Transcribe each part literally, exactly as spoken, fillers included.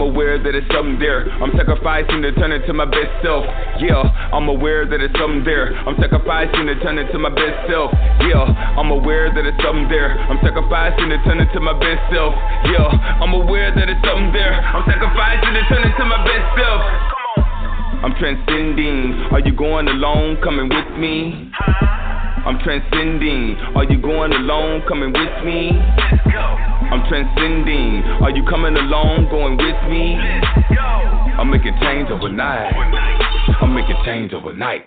I'm aware that it's something there. I'm sacrificing to turn into my best self. Yeah, I'm aware that it's something there. I'm sacrificing to turn into my best self. Yeah, I'm aware that it's something there. I'm sacrificing to turn into my best self. Yeah, I'm aware that it's something there. I'm sacrificing to turn into my best self. I'm transcending. Are you going alone? Coming with me. I'm transcending. Are you going alone? Coming with me. I'm transcending. Are you coming along? Going with me. I'm making change overnight. I'm making change overnight.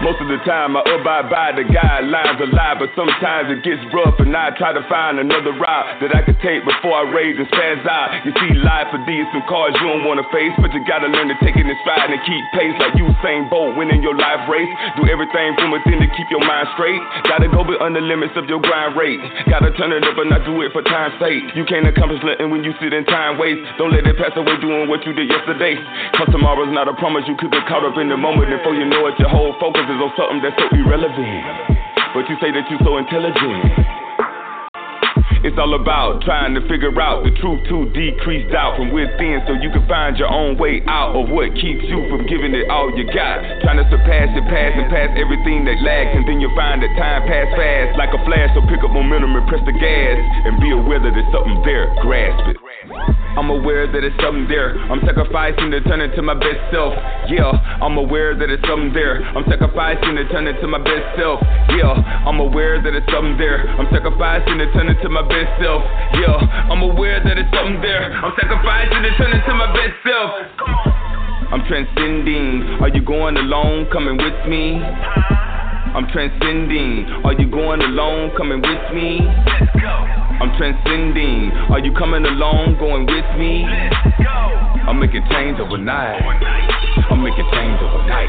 Most of the time I abide by the guidelines of life, but sometimes it gets rough and I try to find another route that I could take before I rage and spaz out. You see, life for these some cards you don't want to face, but you gotta learn to take it in stride and keep pace like Usain Bolt winning your life race. Do everything from within to keep your mind straight. Gotta go beyond the limits of your grind rate. Gotta turn it up and not do it for time's sake. You can't accomplish nothing when you sit in time waste. Don't let it pass away doing what you did yesterday. Cause tomorrow's not a promise, you could get caught up in the moment, and before you know it, your whole focus on something that's so irrelevant, but you say that you're so intelligent. It's all about trying to figure out the truth to decrease doubt from within, so you can find your own way out of what keeps you from giving it all you got. Trying to surpass your past and pass everything that lags, and then you'll find that time pass fast like a flash. So pick up momentum and press the gas, and be aware that there's something there. Grasp it. I'm aware that it's something there. I'm sacrificing to turn into my best self. Yeah, I'm aware that it's something there. I'm sacrificing to turn into my best self. Yeah, I'm aware that it's something there. I'm sacrificing to turn into my best self. Yeah, I'm aware that it's something there. I'm sacrificing to turn into my best self. Come on. I'm transcending. Are you going alone? Coming with me. I'm transcending. Are you going alone? Coming with me. Let's go. I'm transcending. Are you coming along? Going with me? I'm making change overnight. I'm making change overnight.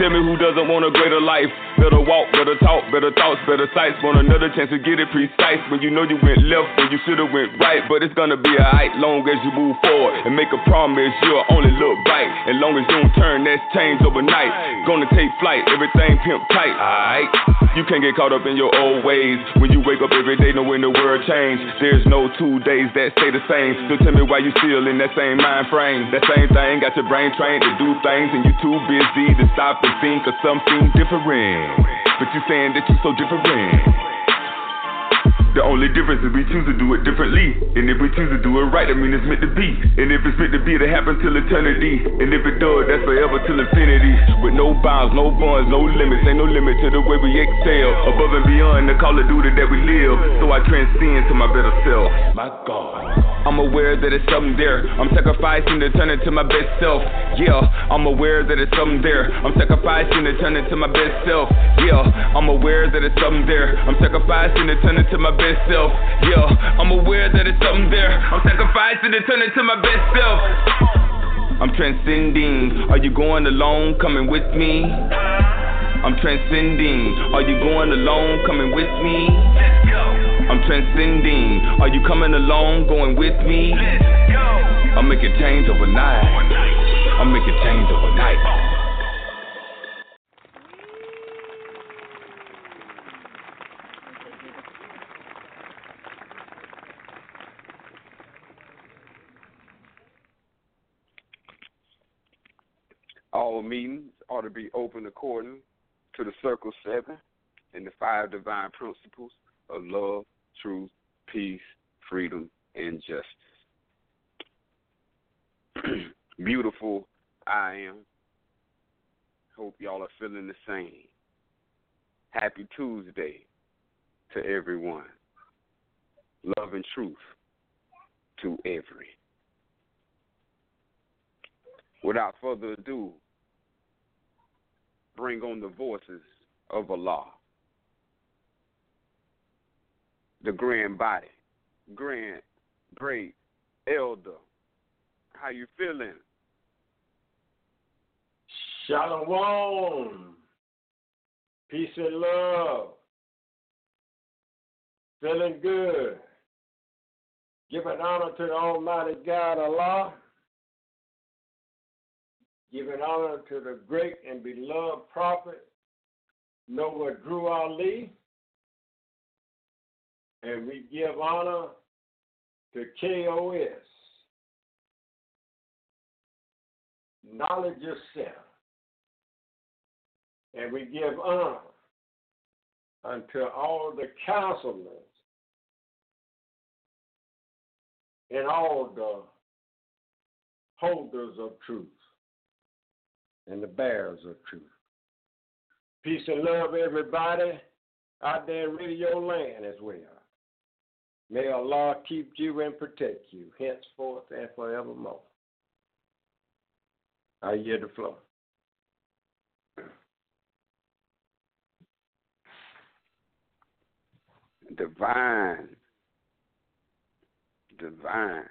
Tell me who doesn't want a greater life. Better walk, better talk, better thoughts, better sights. Want another chance to get it precise. When you know you went left, when you should've went right. But it's gonna be alright long as you move forward and make a promise you'll only look right. As long as you don't turn, that's change overnight. Gonna take flight, everything pimp tight, alright? You can't get caught up in your old ways. When you wake up every day knowing the world changed, there's no two days that stay the same. So tell me why you still in that same mind frame. That same thing got your brain trained to do things, and you too busy to stop and think of something different. But you saying that you're so different. The only difference is we choose to do it differently. And if we choose to do it right, I mean it's meant to be. And if it's meant to be, it'll happen till eternity. And if it does, that's forever till infinity. With no bounds, no bonds, no limits. Ain't no limit to the way we excel. Above and beyond the call of duty that we live. So I transcend to my better self. My God. I'm aware that it's something there. I'm sacrificing to turn into my best self. Yeah, I'm aware that it's something there. I'm sacrificing to turn into my best self. Yeah, I'm aware that it's something there. I'm sacrificing to turn into my best self. Yeah, I'm aware that it's something there. I'm sacrificing to turn into my best self. I'm transcending. Are you going alone? Coming with me. I'm transcending. Are you going alone? Coming with me. Let's go. I'm transcending. Are you coming along? Going with me? Let's go. I'm making change overnight. I'm making change overnight. All meetings ought to be open according to the Circle Seven and the five divine principles of love, truth, peace, freedom, and justice. Beautiful, I am. Hope y'all are feeling the same. Happy Tuesday to everyone. Love and truth to every. Without further ado, bring on the voices of Allah. The grand body, grand, great, elder. How you feeling? Shalom. Peace and love. Feeling good. Giving honor to the Almighty God, Allah. Giving honor to the great and beloved prophet, Noah Drew Ali. And we give honor to K O S knowledge yourself, and we give honor unto all the counselors and all the holders of truth and the bearers of truth. Peace and love, everybody out there in radio land as well. May Allah keep you and protect you henceforth and forevermore. I yield the floor. Divine, divine,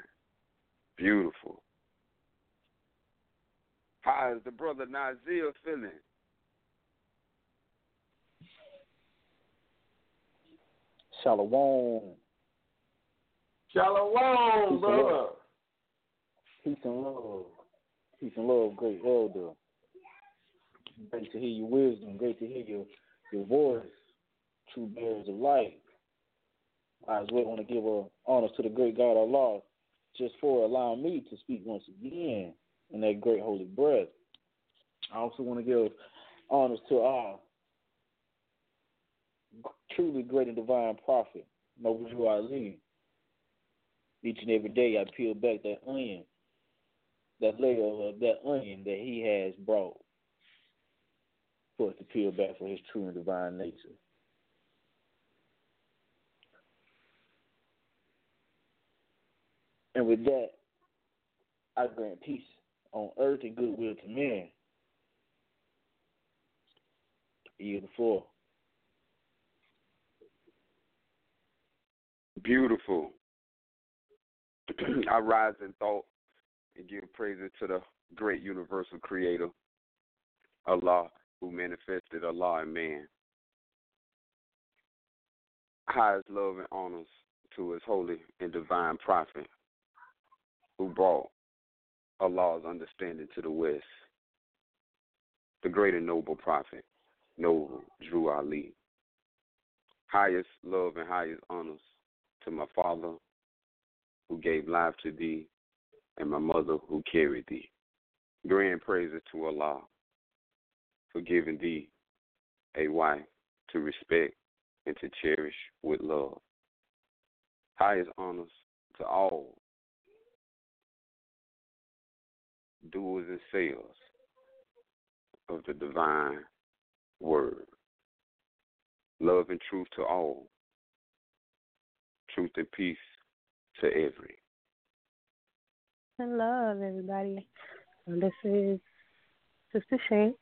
beautiful. How is the brother Nazir feeling? Shalom. Shalom, brother. Peace and love. Peace and love, great elder. Great to hear your wisdom. Great to hear your, your voice. True bearers of light. I as well want to give honors to the great God Allah just for allowing me to speak once again in that great holy breath. I also want to give honors to our truly great and divine prophet, Noble Ali. Each and every day I peel back that onion, that layer of that onion that he has brought for us to peel back for his true and divine nature. And with that, I grant peace on earth and goodwill to men. Year before. Beautiful. I rise in thought and give praises to the great universal creator, Allah, who manifested Allah in man. Highest love and honors to his holy and divine prophet, who brought Allah's understanding to the West, the great and noble prophet, Noble Drew Ali. Highest love and highest honors to my father, who gave life to thee, and my mother, who carried thee. Grand praises to Allah for giving thee a wife to respect and to cherish with love. Highest honors to all doers and sayers of the divine word. Love and truth to all. Truth and peace to every. Hello, everybody. This is Sister Shay.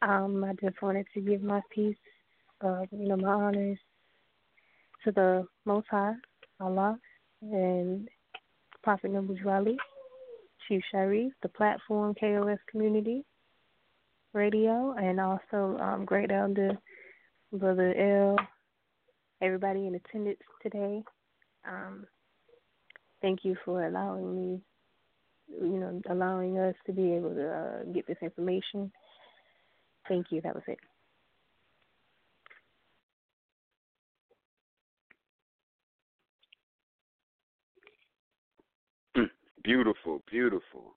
Um, I just wanted to give my peace, uh, you know, my honors to the Most High, Allah, and Prophet Nubujwali. Sharif, the platform K O S Kommunity Radio, and also um, Great Elder Brother L, everybody in attendance today. Um, thank you for allowing me, you know, allowing us to be able to uh, get this information. Thank you. That was it. Beautiful, beautiful.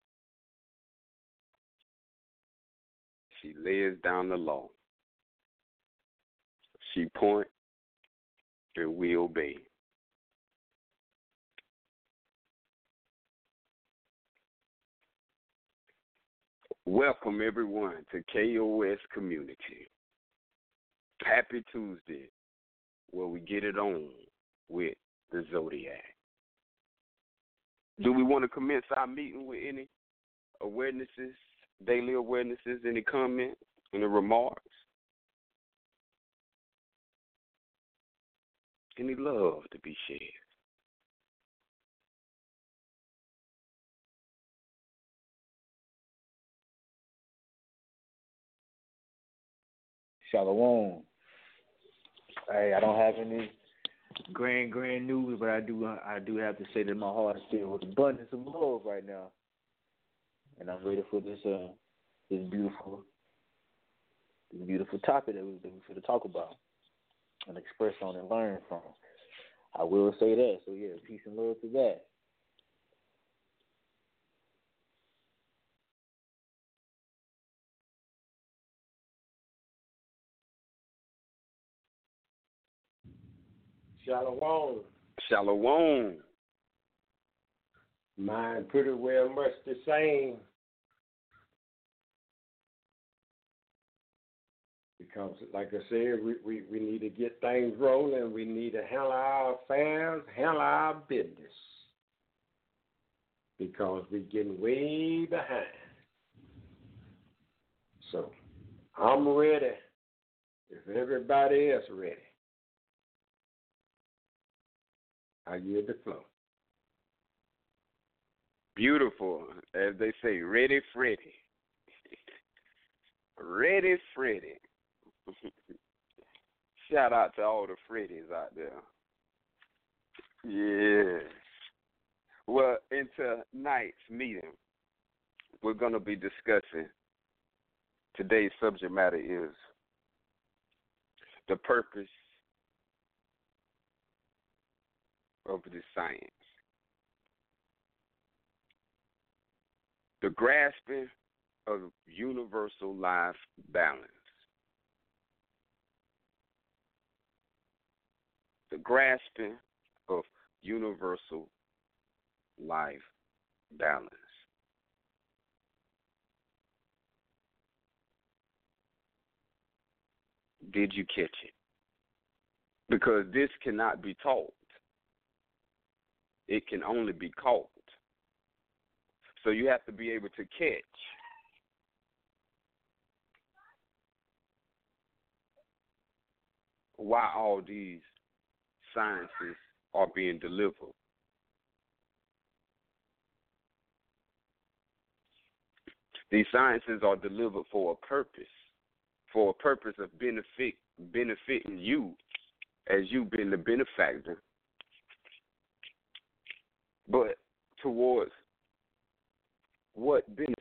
She lays down the law. She point and we obey. Welcome, everyone, to K O S Community. Happy Tuesday, where we get it on with the Zodiac. Do we want to commence our meeting with any awarenesses, daily awarenesses, any comments, any remarks? Any love to be shared? Shalom. Hey, I don't have any Grand, grand news, but I do I do have to say that my heart is filled with abundance of love right now. And I'm ready for this uh, this beautiful this beautiful topic that we that we're going to talk about and express on and learn from. I will say that. So, yeah, peace and love to that. Shalom. Shalom. Mine pretty well much the same. Because, like I said, we, we, we need to get things rolling. We need to handle our affairs, handle our business. Because we're getting way behind. So, I'm ready if everybody else ready. I yield the floor. Beautiful. As they say, ready, Freddy. Ready, Freddy. Shout out to all the Freddies out there. Yeah. Well, in tonight's meeting, we're going to be discussing today's subject matter is the purpose of the science. The grasping of universal life balance. The grasping of universal life balance. Did you catch it? Because this cannot be taught. It can only be caught. So you have to be able to catch why all these sciences are being delivered. These sciences are delivered for a purpose, for a purpose of benefit, benefiting you as you've been the benefactor, but towards what benefits?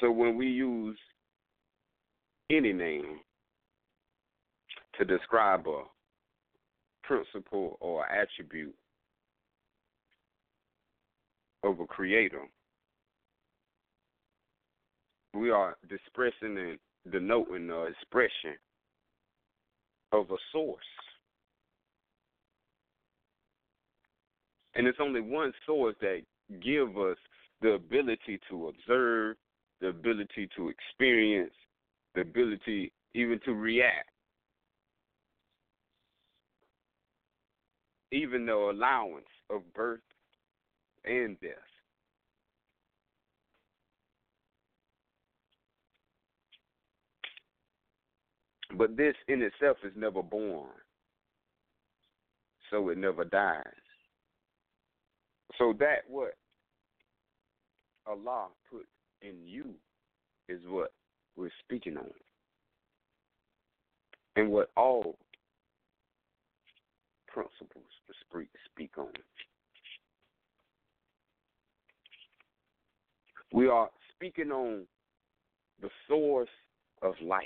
So when we use any name to describe a principle or attribute of a creator, we are expressing and denoting the expression of a source. And it's only one source that gives us the ability to observe, the ability to experience, the ability even to react, even the allowance of birth and death. But this in itself is never born, so it never dies. So that what Allah put in you is what we're speaking on, and what all principles speak on. We are speaking on the source of life.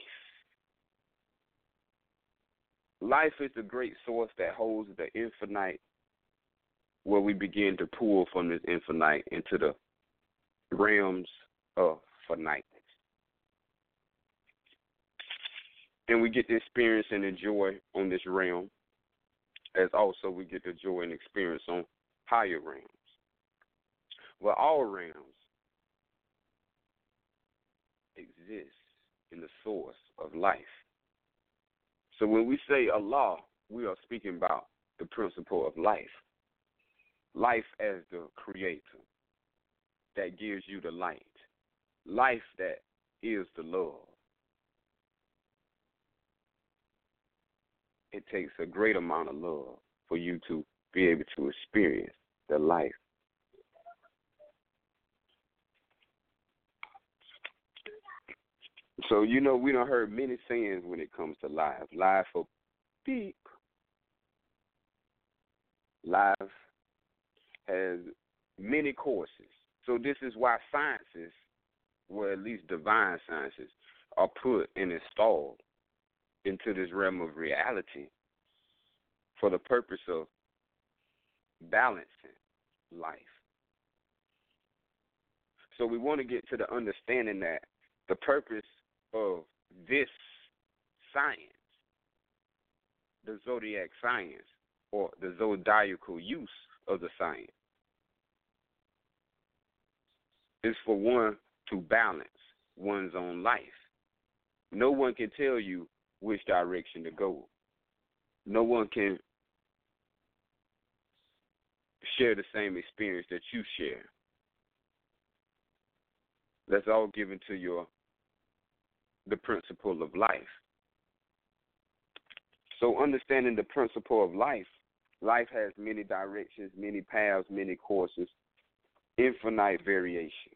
Life is the great source that holds the infinite, where we begin to pull from this infinite into the realms of finiteness. And we get to experience and enjoy on this realm, as also we get to joy and experience on higher realms. Well, all realms exist in the source of life. So when we say Allah, we are speaking about the principle of life. Life as the creator that gives you the light. Life that is the love. It takes a great amount of love for you to be able to experience the life. So, you know, we done heard many sayings when it comes to life. Life for deep. Life has many courses. So this is why sciences, or at least divine sciences, are put and installed into this realm of reality for the purpose of balancing life. So we want to get to the understanding that the purpose of this science, the zodiac science, or the zodiacal use of the science, is for one to balance one's own life. No one can tell you which direction to go. No one can share the same experience that you share. That's all given to your the principle of life. So understanding the principle of life, life has many directions, many paths, many courses, infinite variations.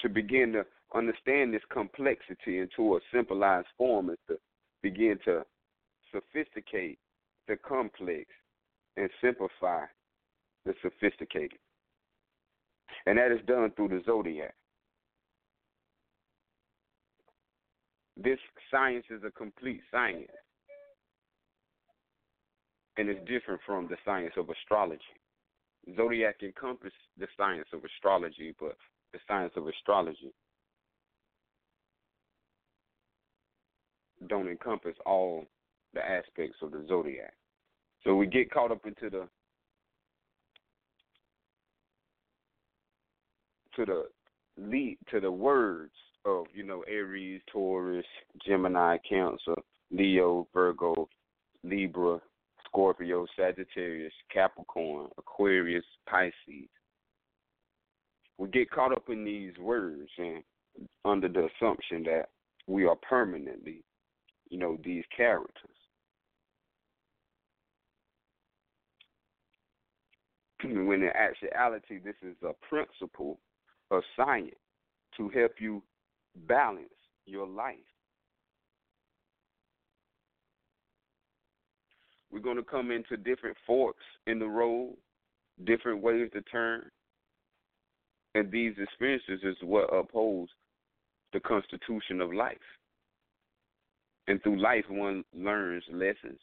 To begin to understand this complexity into a simplified form is to begin to sophisticate the complex and simplify the sophisticated. And that is done through the zodiac. This science is a complete science, and it's different from the science of astrology. Zodiac encompasses the science of astrology, but the science of astrology don't encompass all the aspects of the zodiac. So we get caught up into the to the lead to the words of, you know, Aries, Taurus, Gemini, Cancer, Leo, Virgo, Libra, Scorpio, Sagittarius, Capricorn, Aquarius, Pisces. We get caught up in these words and under the assumption that we are permanently, you know, these characters. When in actuality, this is a principle of science to help you balance your life. We're going to come into different forks in the road, different ways to turn, and these experiences is what upholds the constitution of life. And through life, one learns lessons,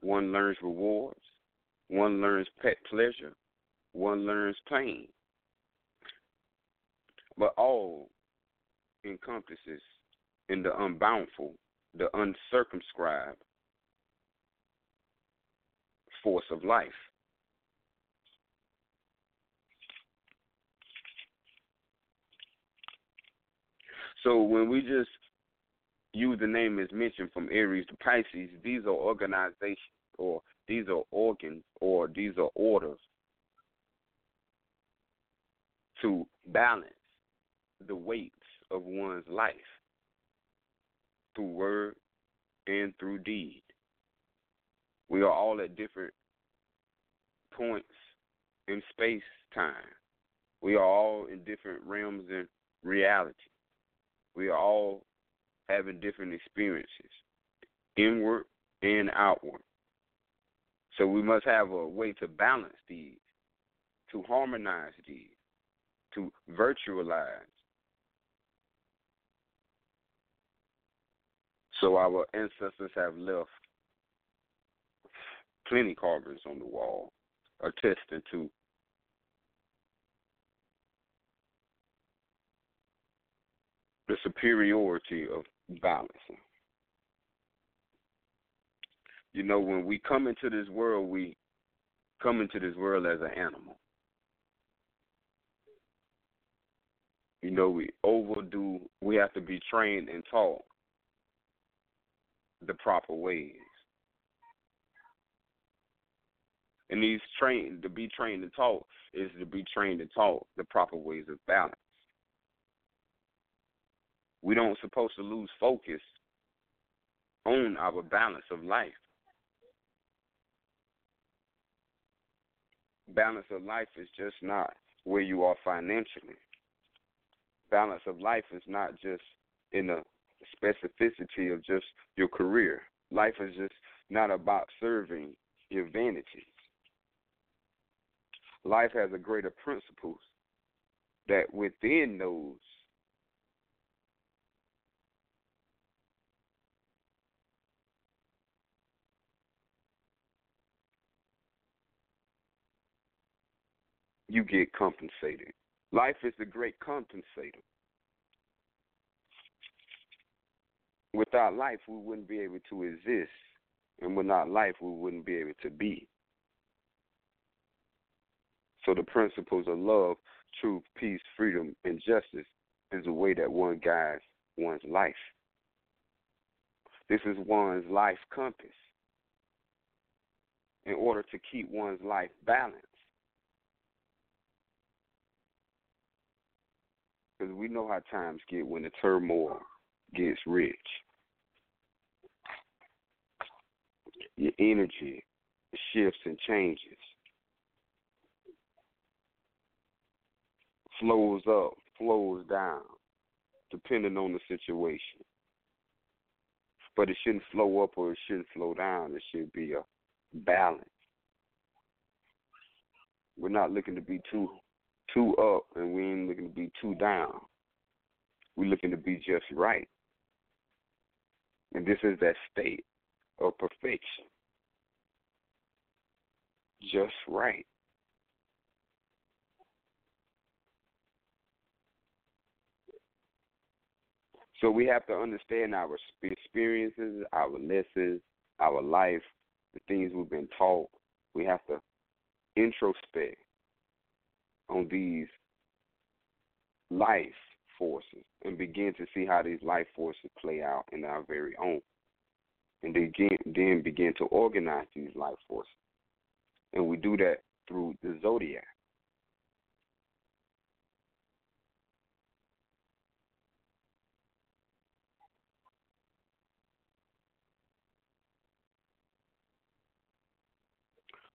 one learns rewards, one learns pet pleasure, one learns pain. But all encompasses in the unboundful, the uncircumscribed force of life. So when we just use the name as mentioned from Aries to Pisces, these are organizations, or these are organs, or these are orders to balance the weights of one's life through word and through deed. We are all at different points in space time. We are all in different realms in reality. We are all having different experiences, inward and outward. So we must have a way to balance these, to harmonize these, to virtualize. So our ancestors have left plenty carvings on the wall attesting to the superiority of balancing. You know, when we come into this world, we come into this world as an animal. You know, we overdo, we have to be trained and taught the proper ways. And these trained to be trained and taught is to be trained and taught the proper ways of balance. We don't supposed to lose focus on our balance of life. Balance of life is just not where you are financially. Balance of life is not just in a specificity of just your career. Life is just not about serving your vanities. Life has a greater principles that within those you get compensated. Life is the great compensator. Without life, we wouldn't be able to exist. And without life, we wouldn't be able to be. So the principles of love, truth, peace, freedom, and justice is the way that one guides one's life. This is one's life compass. In order to keep one's life balanced. Because we know how times get when the turmoil gets rich. Your energy shifts and changes. Flows up, flows down, depending on the situation. But it shouldn't flow up or it shouldn't flow down. It should be a balance. We're not looking to be too too up, and we ain't looking to be too down. We're looking to be just right. And this is that state of perfection. Just right. So we have to understand our experiences, our lessons, our life, the things we've been taught. We have to introspect on these life forces and begin to see how these life forces play out in our very own. And begin, then begin to organize these life forces. And we do that through the Zodiac.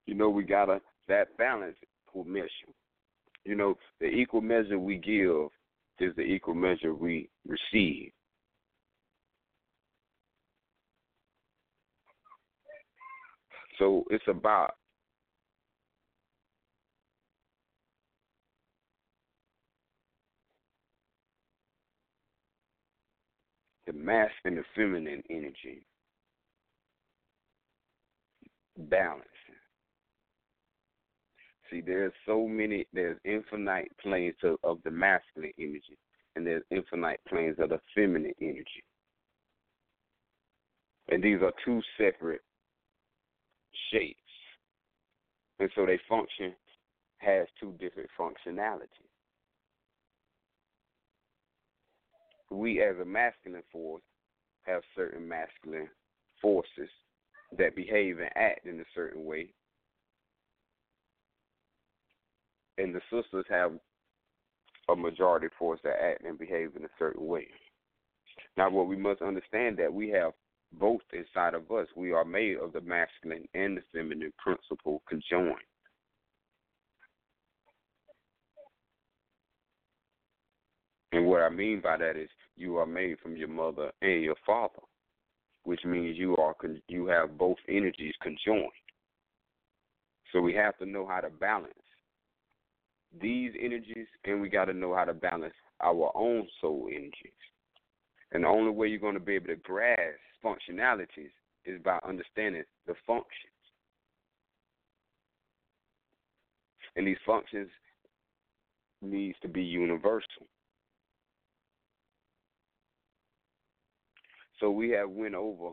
You know, we got to, that balance will measure. You know, the equal measure we give is the equal measure we receive. So it's about the masculine and the feminine energy balance. See, there's so many, there's infinite planes of, of the masculine energy, and there's infinite planes of the feminine energy. And these are two separate shapes. And so they function, has two different functionalities. We as a masculine force have certain masculine forces that behave and act in a certain way. And the sisters have a majority force that act and behave in a certain way. Now, what we must understand that we have both inside of us. We are made of the masculine and the feminine principle conjoined. And what I mean by that is you are made from your mother and your father, which means you are you have both energies conjoined. So we have to know how to balance these energies, and we got to know how to balance our own soul energies. And the only way you're going to be able to grasp functionalities is by understanding the functions. And these functions needs to be universal. So we have went over.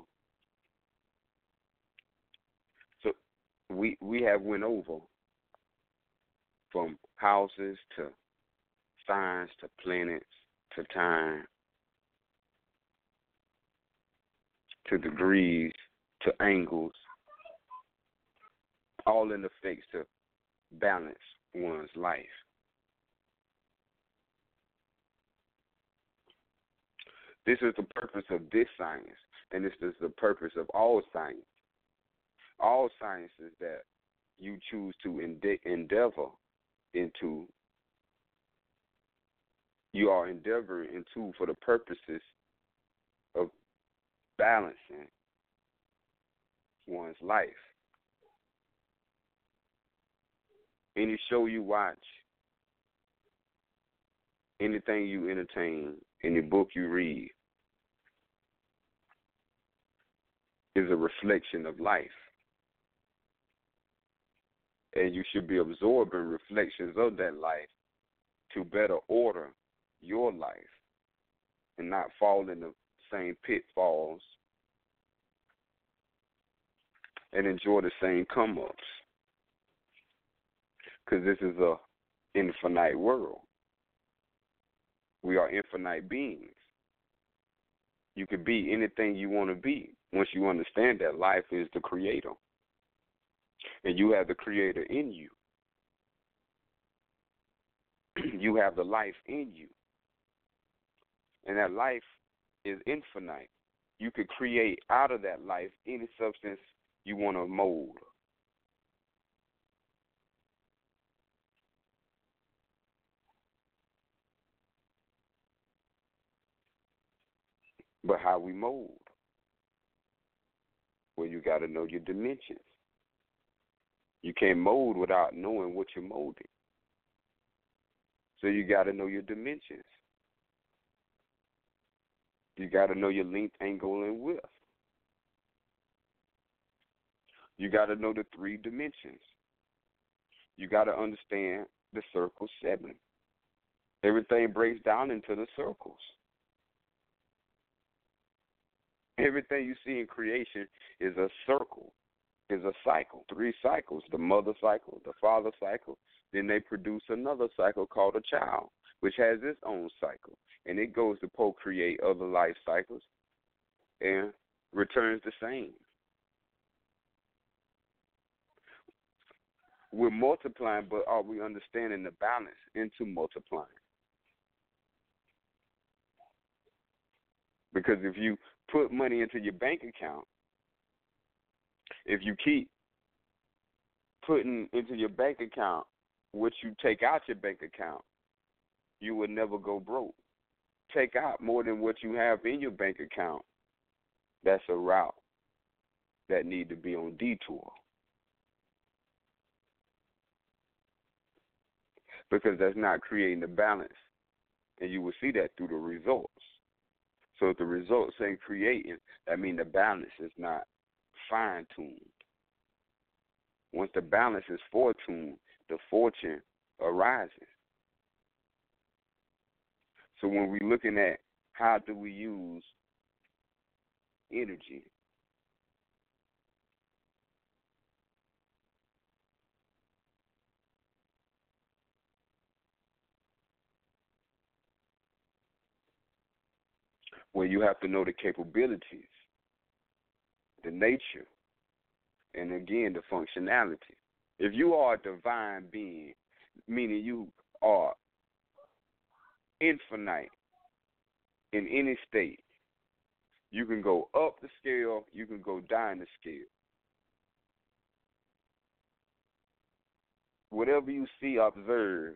So we we have went over from houses to signs to planets to time to degrees to angles, all in the fix to balance one's life. This is the purpose of this science, and this is the purpose of all science. All sciences that you choose to ende- endeavor into, you are endeavoring into for the purposes of balancing one's life. Any show you watch, anything you entertain, any book you read is a reflection of life. and you should be absorbing reflections of that life to better order your life and not fall in the same pitfalls and enjoy the same come-ups. Because this is a infinite world. We are infinite beings. You could be anything you want to be once you understand that life is the creator. And you have the creator in you. You have the life in you. And that life is infinite. You could create out of that life any substance you want to mold. But how we mold? Well, you got to know your dimensions. You can't mold without knowing what you're molding. So you got to know your dimensions. You got to know your length, angle, and width. You got to know the three dimensions. You got to understand the circle seven. Everything breaks down into the circles. Everything you see in creation is a circle, is a cycle, three cycles, the mother cycle, the father cycle. Then they produce another cycle called a child, which has its own cycle. And it goes to procreate other life cycles and returns the same. We're multiplying, but are we understanding the balance into multiplying? Because if you put money into your bank account, if you keep putting into your bank account what you take out your bank account, you will never go broke. Take out more than what you have in your bank account. That's a route that need to be on detour. Because that's not creating the balance. And you will see that through the results. So if the results ain't creating, that means the balance is not fine-tuned. Once the balance is fortuned, the fortune arises. So when we're looking at how do we use energy, well, you have to know the capabilities, the nature, and again, the functionality. If you are a divine being, meaning you are infinite in any state, you can go up the scale, you can go down the scale. Whatever you see, observe,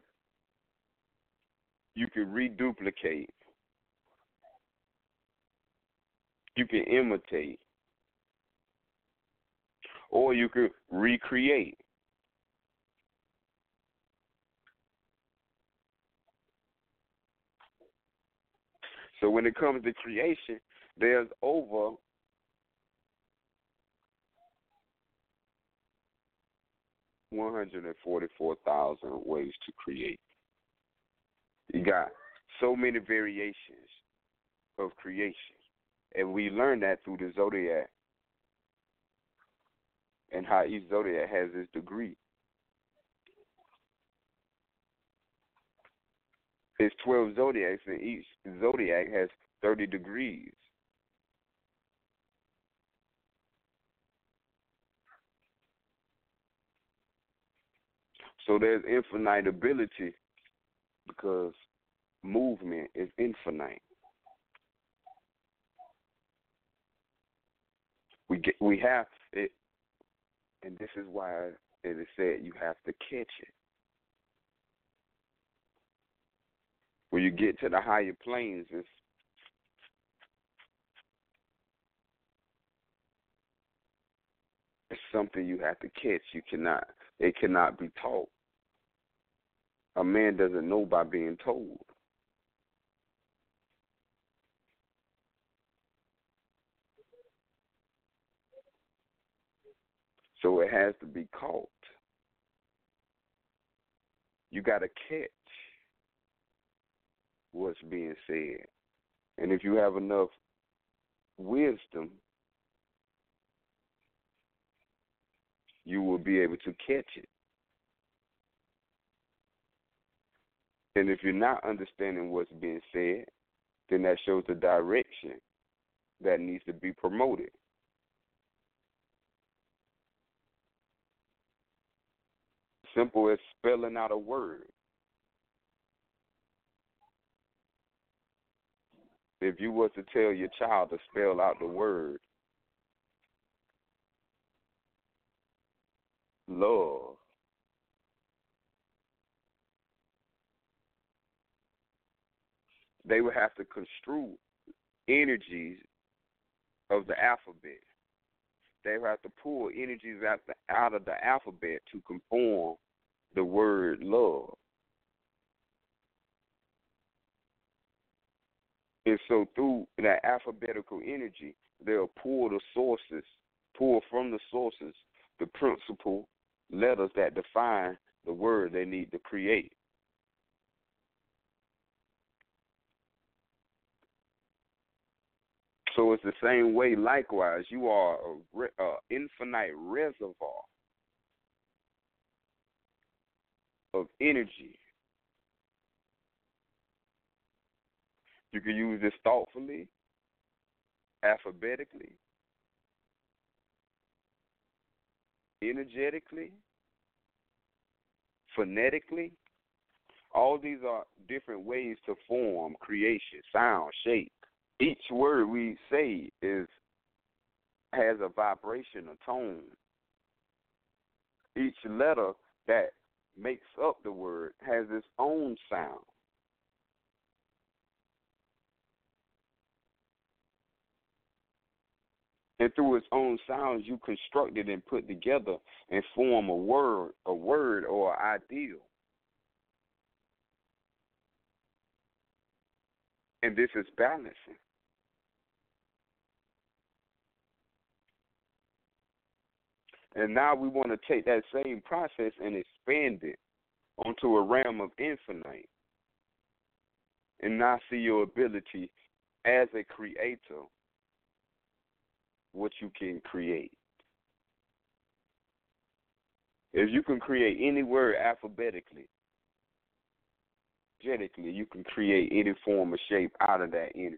you can reduplicate. You can imitate, or you can recreate. So when it comes to creation, there's over one hundred forty-four thousand ways to create. You got so many variations of creation. And we learn that through the Zodiac and how each Zodiac has its degree. It's twelve Zodiacs, and each Zodiac has thirty degrees. So there's infinite ability because movement is infinite. We get, we have it, and this is why it is said you have to catch it. When you get to the higher planes, it's, it's something you have to catch. You cannot, it cannot be taught. A man doesn't know by being told. So it has to be caught. you got to catch what's being said. And if you have enough wisdom, you will be able to catch it. And if you're not understanding what's being said, then that shows the direction that needs to be promoted. Simple as spelling out a word. If you was to tell your child to spell out the word love, they would have to construe energies of the alphabet. They would have to pull energies out, the, out of the alphabet to conform the word love. And so through that alphabetical energy, they'll pull the sources, pull from the sources the principal letters that define the word they need to create. So it's the same way. Likewise, you are a re- uh, infinite reservoir of energy. You can use this thoughtfully, alphabetically, energetically, phonetically. All these are different ways to form creation, sound, shape. Each word we say is has a vibration, a tone. Each letter that makes up the word has its own sound. And through its own sounds, you construct it and put together and form a word, a word or an ideal. And this is balancing. And now we want to take that same process and expand it onto a realm of infinite. And now see your ability as a creator, what you can create. If you can create any word alphabetically, you can create any form of shape out of that energy,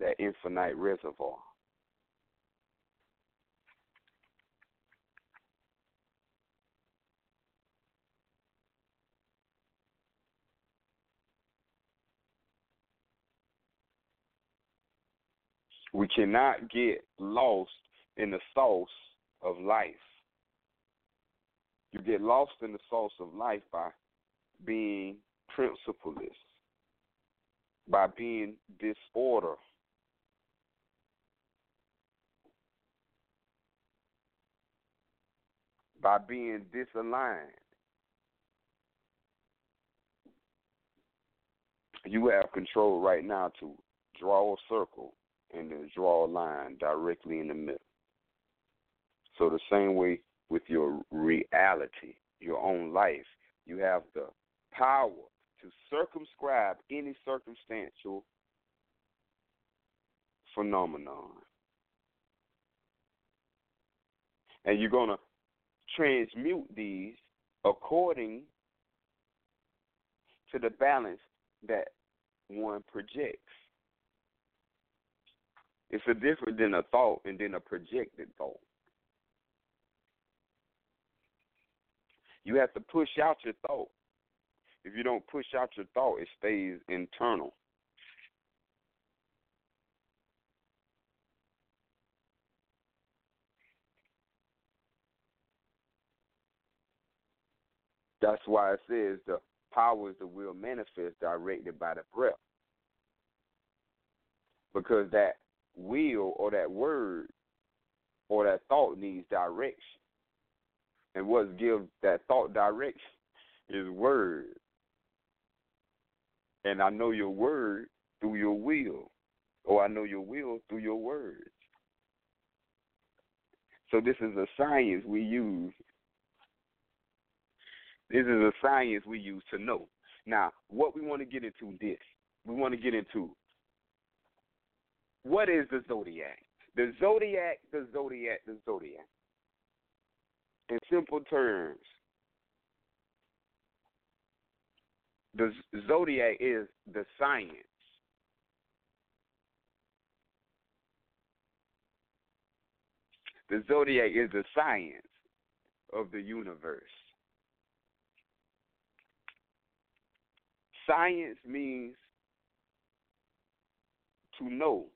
that infinite reservoir. We cannot get lost in the sauce of life. You get lost in the sauce of life by being principleless, by being disorder. By being disaligned. You have control right now to draw a circle and then draw a line directly in the middle. So the same way with your reality, your own life, you have the power to circumscribe any circumstantial phenomenon. And you're going to transmute these according to the balance that one projects. It's a different than a thought and then a projected thought. You have to push out your thought. If you don't push out your thought, it stays internal. That's why it says the power is the will manifest directed by the breath. Because that will or that word or that thought needs direction. And what gives that thought direction is word. And I know your word through your will, or I know your will through your words. So this is a science we use This is a science we use to know. Now, what we want to get into this, we want to get into what is the Zodiac? The Zodiac, the Zodiac, the Zodiac. In simple terms, the Zodiac is the science The Zodiac is the science of the universe. Science means to know.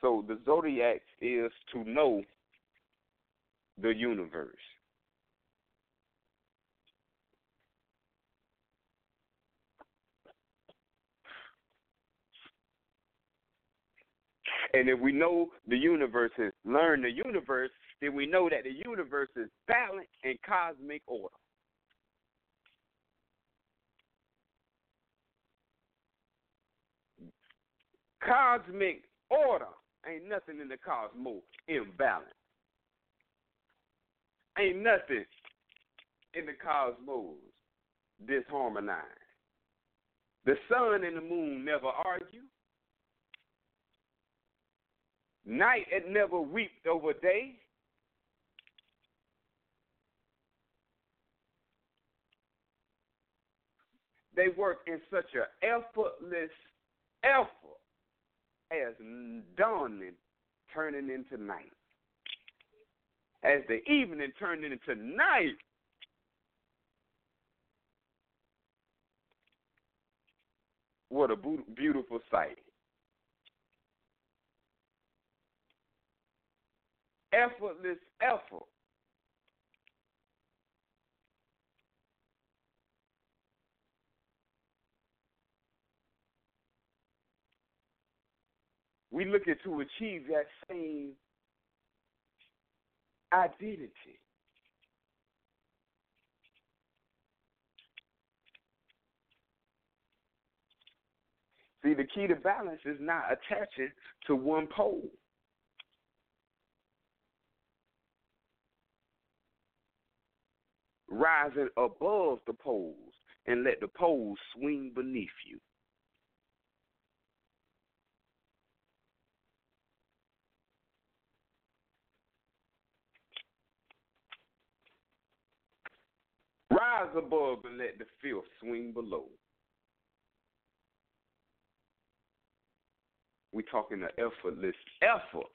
So the Zodiac is to know the universe. And if we know the universe is learn the universe, then we know that the universe is balanced in cosmic order. Cosmic order. Ain't nothing in the cosmos imbalanced. Ain't nothing in the cosmos disharmonized. The sun and the moon never argue. Night had never weeped over day. They work in such an effortless effort as dawning turning into night, as the evening turned into night. What a beautiful sight. Effortless effort. We looking to achieve that same identity. See, the key to balance is not attaching to one pole. Rising above the poles and let the poles swing beneath you. Rise above and let the filth swing below. We're talking an effortless effort.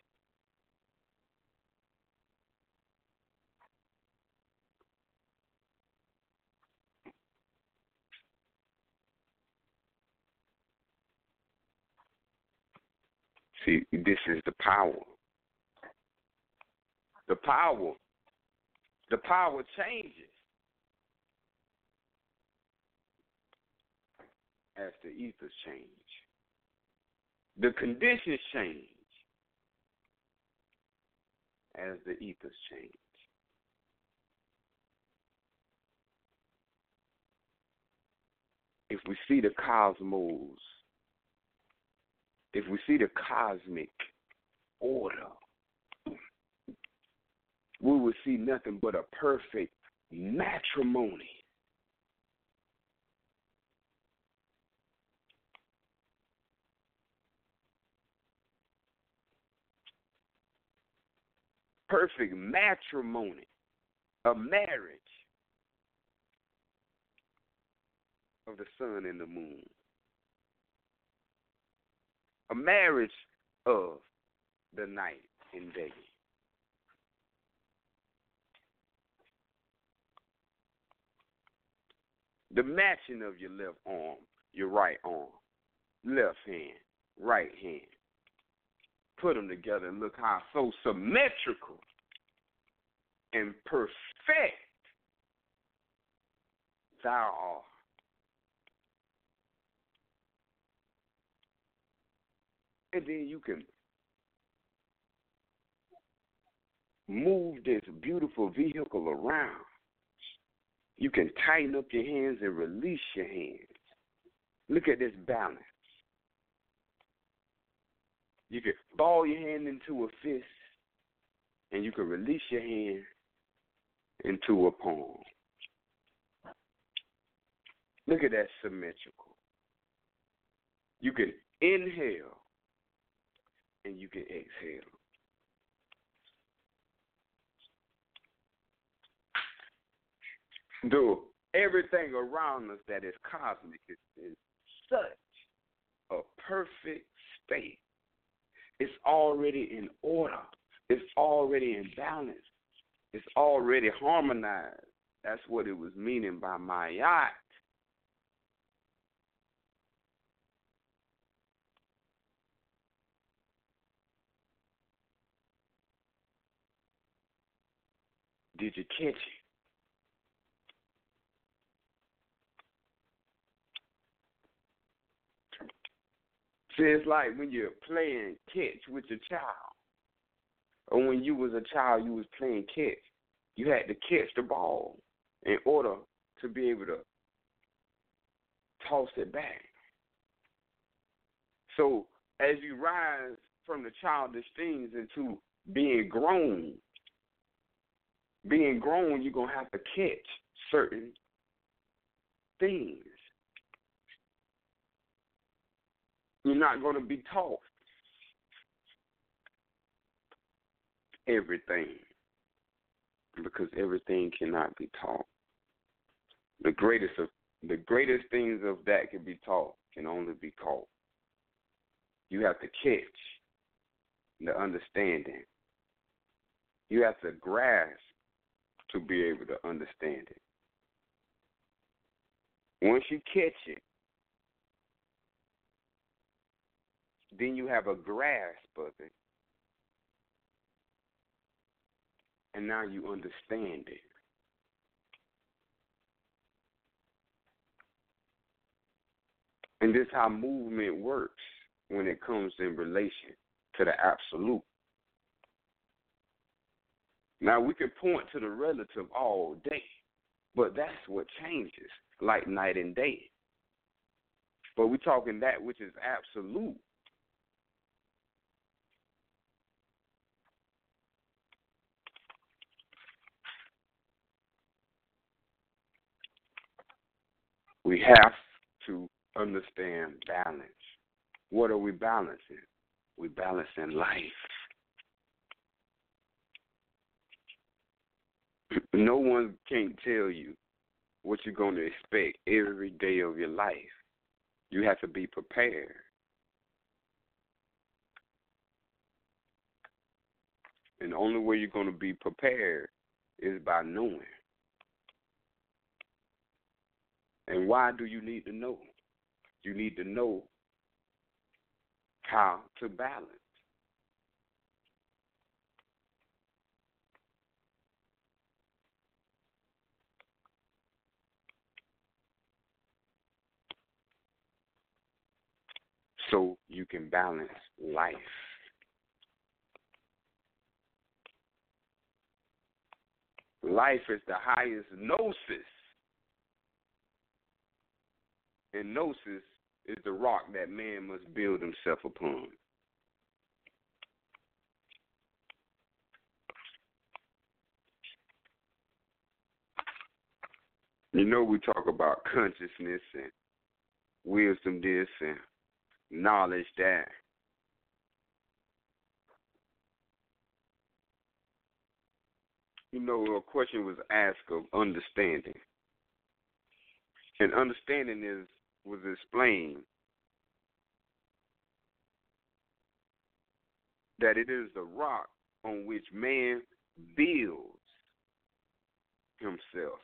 See, this is the power. The power. The power changes as the ethers change. The conditions change as the ethers change. If we see the cosmos, if we see the cosmic order, we will see nothing but a perfect matrimony. Perfect matrimony, a marriage of the sun and the moon. A marriage of the night and day. The matching of your left arm, your right arm, left hand, right hand. Put them together and look how so symmetrical and perfect thou art. And then you can move this beautiful vehicle around. You can tighten up your hands and release your hands. Look at this balance. You can ball your hand into a fist, and you can release your hand into a poem. Look at that symmetrical. You can inhale and you can exhale. Do everything around us that is cosmic is in such a perfect state. It's already in order. It's already in balance. It's already harmonized. That's what it was meaning by Mayat. Did you catch it? See, it's like when you're playing catch with your child. Or when you was a child, you was playing catch. You had to catch the ball in order to be able to toss it back. So as you rise from the childish things into being grown, being grown, you're going to have to catch certain things. You're not going to be taught everything, because everything cannot be taught. The greatest of the greatest things of that can be taught can only be caught. You have to catch the understanding. You have to grasp to be able to understand it. Once you catch it, then you have a grasp of it. And now you understand it. And this is how movement works when it comes in relation to the absolute. Now, we can point to the relative all day, but that's what changes, like night and day. But we're talking that which is absolute. We have to understand balance. What are we balancing? We're balancing life. No one can't tell you what you're going to expect every day of your life. You have to be prepared. And the only way you're going to be prepared is by knowing. And why do you need to know? You need to know how to balance. So you can balance life. Life is the highest gnosis. And gnosis is the rock that man must build himself upon. You know, we talk about consciousness and wisdom this and knowledge that. You know, a question was asked of understanding. And understanding is was explained that it is the rock on which man builds himself.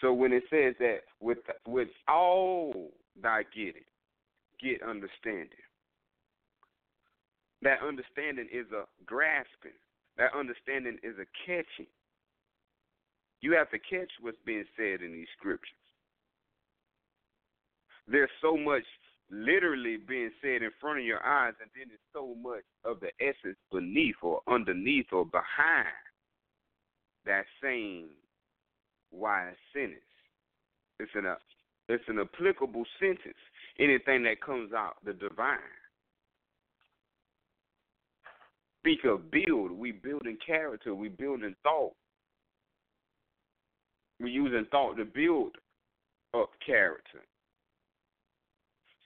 So when it says that with with all thy getting, get understanding. That understanding is a grasping. That understanding is a catching. You have to catch what's being said in these scriptures. There's so much literally being said in front of your eyes, and then there's so much of the essence beneath or underneath or behind that same wise sentence. It's an, it's an applicable sentence, anything that comes out the divine. Speak of build. We building character. We building thought. We're using thought to build up character.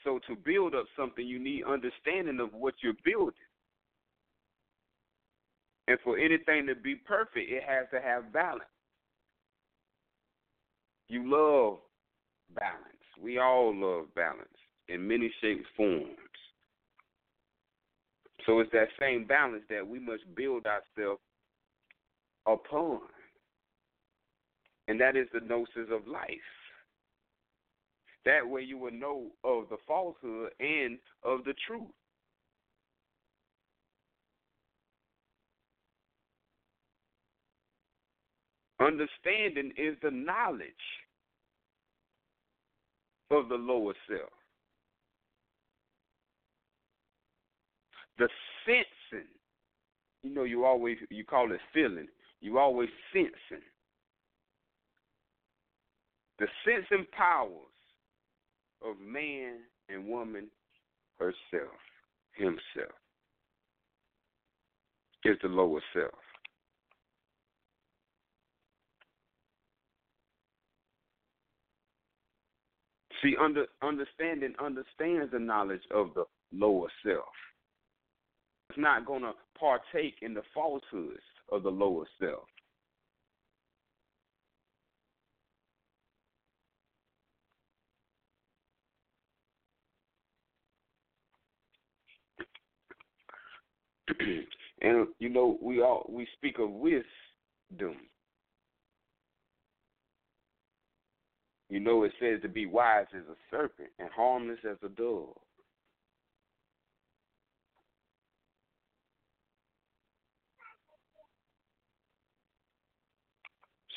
So to build up something, you need understanding of what you're building. And for anything to be perfect, it has to have balance. You love balance. We all love balance in many shapes, forms. So it's that same balance that we must build ourselves upon. And that is the gnosis of life. That way you will know of the falsehood and of the truth. Understanding is the knowledge of the lower self. The sensing. You know, you always, you call it feeling. You always sensing. The sensing powers of man and woman herself, himself, is the lower self. See, under, understanding understands the knowledge of the lower self. It's not going to partake in the falsehoods of the lower self. And, you know, we all we speak of wisdom. You know, it says to be wise as a serpent and harmless as a dove.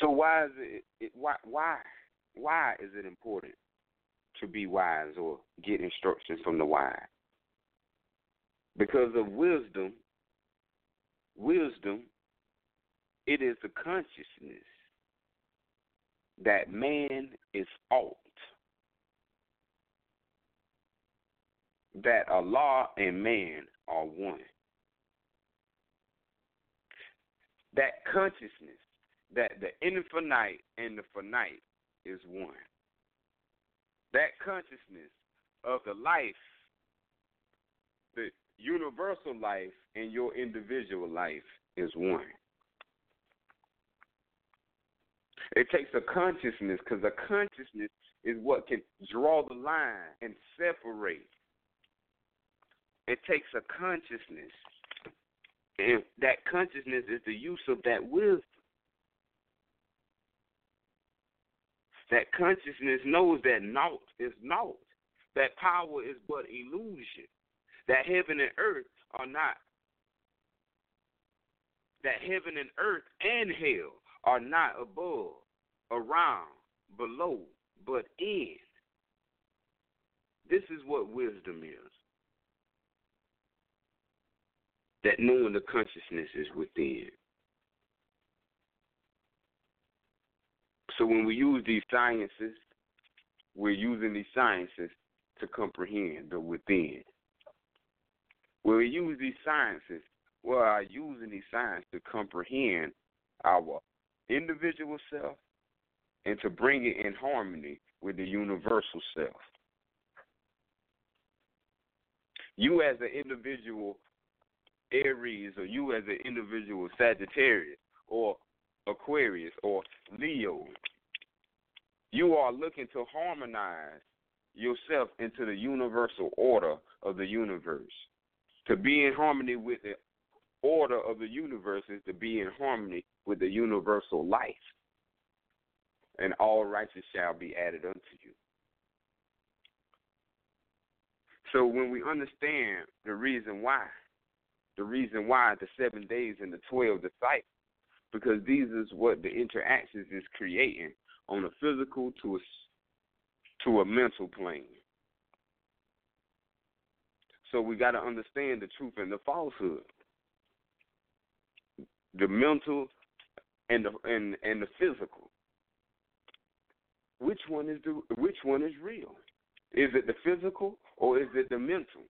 So why is it, it why why why is it important to be wise or get instructions from the wise? Because of wisdom, wisdom, it is the consciousness that man is ought, that Allah and man are one. That consciousness, that the infinite and the finite is one. That consciousness of the life, the universal life, and your individual life is one. It takes a consciousness, because a consciousness is what can draw the line and separate. It takes a consciousness, and that consciousness is the use of that wisdom. That consciousness knows that naught is naught, that power is but illusion, that heaven and earth are not, that heaven and earth and hell are not above, around, below, but in. This is what wisdom is. That knowing the consciousness is within. So when we use these sciences, we're using these sciences to comprehend the within. When we use these sciences, we are using these sciences to comprehend our individual self and to bring it in harmony with the universal self. You as an individual Aries, or you as an individual Sagittarius or Aquarius or Leo, you are looking to harmonize yourself into the universal order of the universe. To be in harmony with the order of the universe is to be in harmony with the universal life, and all righteous shall be added unto you. So when we understand the reason why, the reason why the seven days and the twelve disciples, because these is what the interactions is creating on a physical to a, to a mental plane. So we got to understand the truth and the falsehood, the mental and the and, and the physical. Which one is the which one is real? Is it the physical or is it the mental?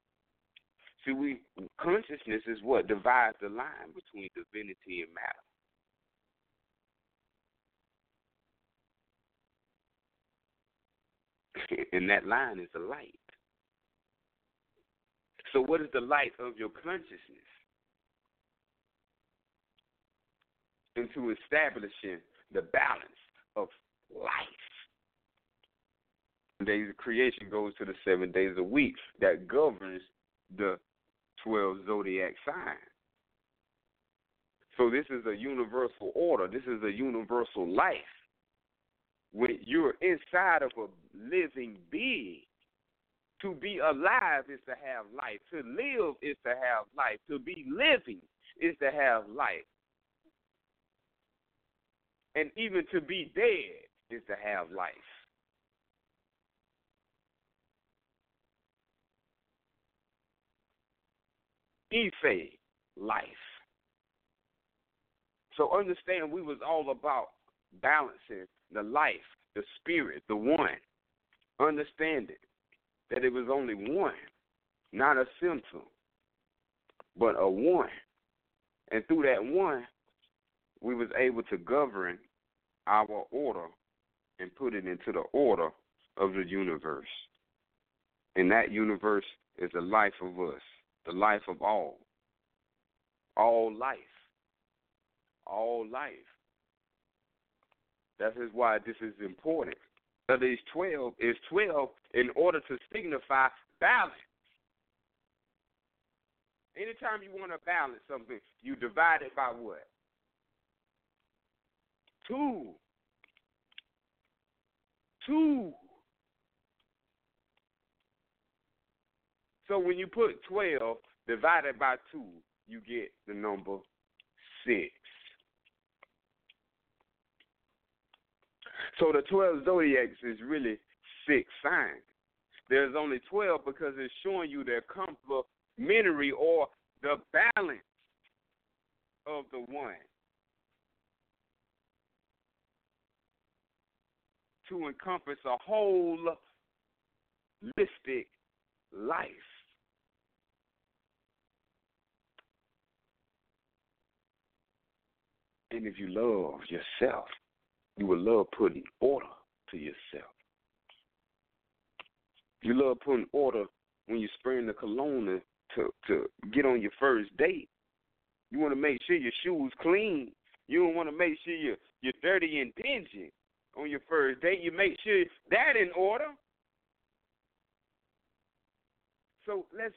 See, we consciousness is what divides the line between divinity and matter. And that line is the light. So what is the light of your consciousness? Into establishing the balance of life. Days of creation goes to the seven days a week that governs the twelve zodiac signs. So this is a universal order. This is a universal life. When you're inside of a living being, to be alive is to have life. To live is to have life. To be living is to have life. And even to be dead is to have life. Ife, life. So understand we was all about balancing the life, the spirit, the one. Understanding that it was only one, not a symptom, but a one. And through that one, we was able to govern our order and put it into the order of the universe. And that universe is the life of us. The life of all, all life, all life. That is why this is important. So these twelve is twelve in order to signify balance. Anytime you want to balance something, you divide it by what? Two. Two. So when you put twelve divided by two, you get the number six. So the twelve zodiacs is really six signs. There's only twelve because it's showing you their complementary or the balance of the one. To encompass a holistic life. And if you love yourself, you will love putting order to yourself. You love putting order when you're spraying the cologne to, to get on your first date. You want to make sure your shoes clean. You don't want to make sure you're, you're dirty and dingy on your first date. You make sure that in order. So let's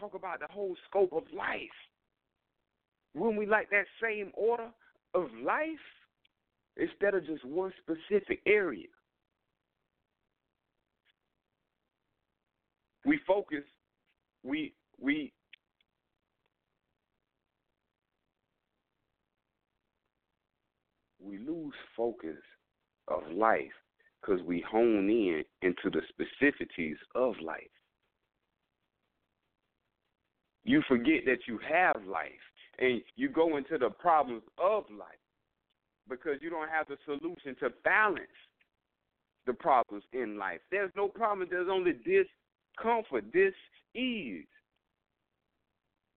talk about the whole scope of life. When we like that same order of life, instead of just one specific area, we focus, we we we lose focus of life because we hone in into the specificities of life. You forget that you have life, and you go into the problems of life. Because you don't have the solution to balance the problems in life. There's no problem. There's only discomfort, dis-ease.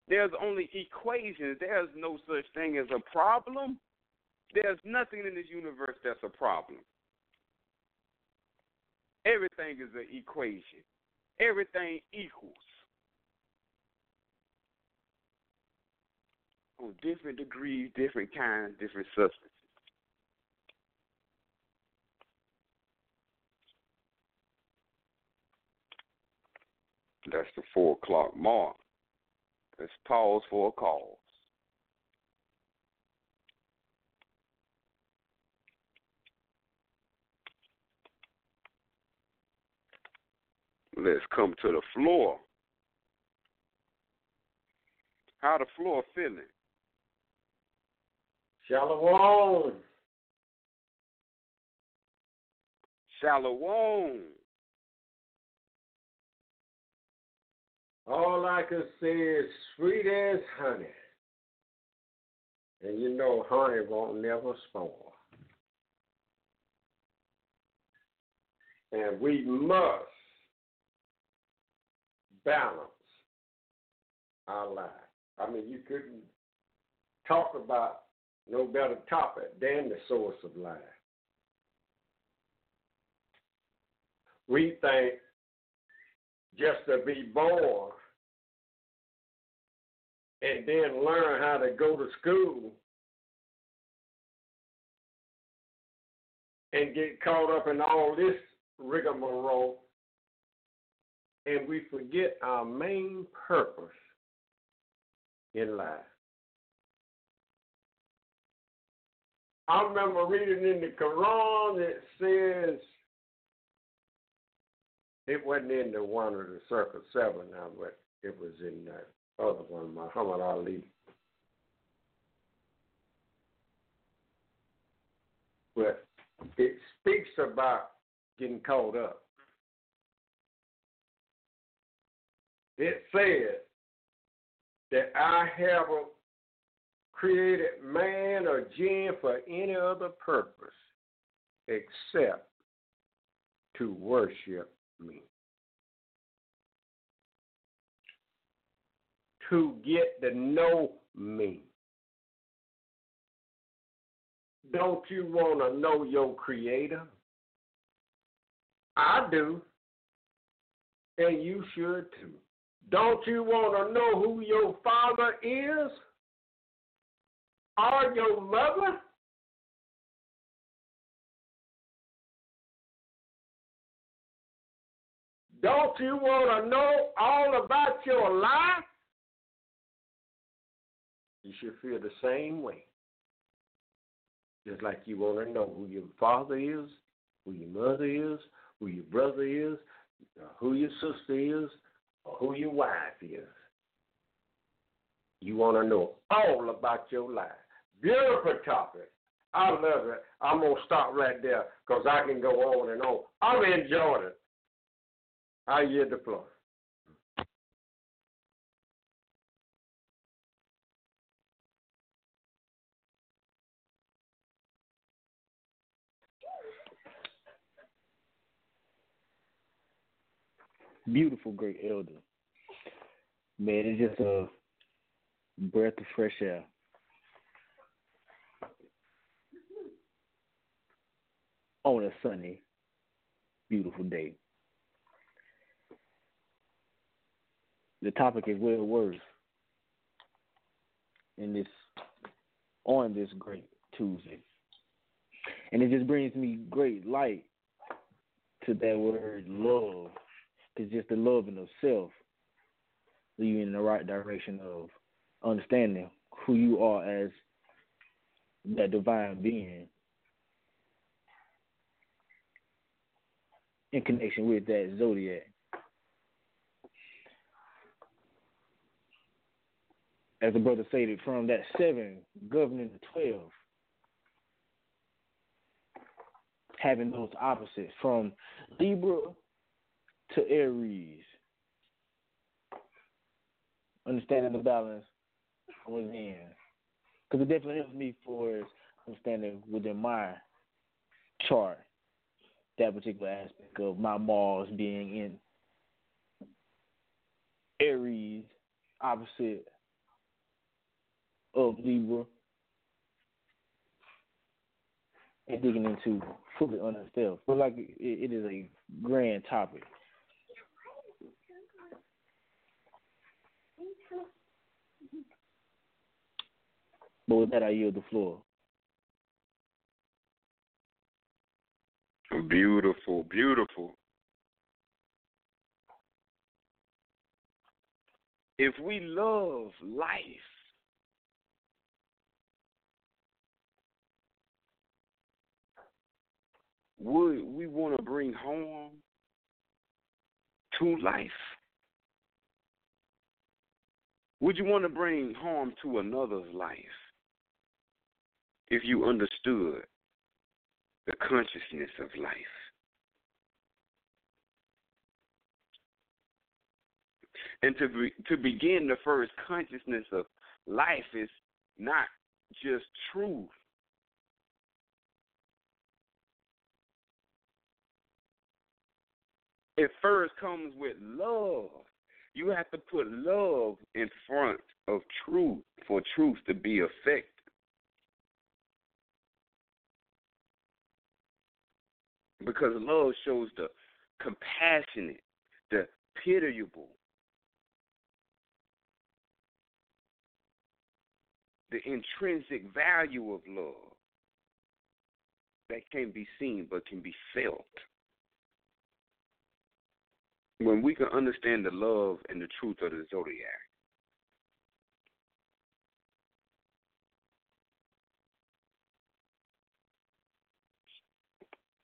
There's only equations. There's no such thing as a problem. There's nothing in this universe that's a problem. Everything is an equation. Everything equals. On different degrees, different kinds, different substances. That's the four o'clock mark. Let's pause for a cause. Let's come to the floor. How the floor feeling? Shalom. Shalom. All I can say is sweet as honey. And you know honey won't never spoil. And we must balance our life. I mean, you couldn't talk about no better topic than the source of life. We think just to be born and then learn how to go to school and get caught up in all this rigmarole, and we forget our main purpose in life. I remember reading in the Quran, it says, it wasn't in the one of the circle seven now, but it was in the other one, Muhammad Ali. But it speaks about getting caught up. It says that I haven't created man or jinn for any other purpose except to worship me. To get to know me. Don't you want to know your Creator? I do. And you should too. Don't you want to know who your father is? Or your mother? Don't you want to know all about your life? You should feel the same way. Just like you want to know who your father is, who your mother is, who your brother is, who your sister is, or who your wife is. You want to know all about your life. Beautiful topic. I love it. I'm going to stop right there because I can go on and on. I'm enjoying it. I yield the floor. Beautiful, great elder. Man, it's just a breath of fresh air. On a sunny, beautiful day. The topic is well worth, and it's on this great Tuesday. And it just brings me great light to that word love. Because just the loving of self lead you in the right direction of understanding who you are as that divine being in connection with that zodiac. As the brother stated, from that seven governing the twelve, having those opposites from Libra to Aries, understanding the balance within, because it definitely helps me for understanding within my chart that particular aspect of my Mars being in Aries, opposite of Libra, and digging into fully understanding. But like it, it is a grand topic. But with that, I yield the floor. Beautiful, beautiful. If we love life, would we want to bring harm to life? Would you want to bring harm to another's life? If you understood the consciousness of life, and to be, to begin the first consciousness of life is not just truth, it first comes with love. You have to put love in front of truth for truth to be effective. Because love shows the compassionate, the pitiable, the intrinsic value of love that can't be seen but can be felt. When we can understand the love and the truth of the Zodiac,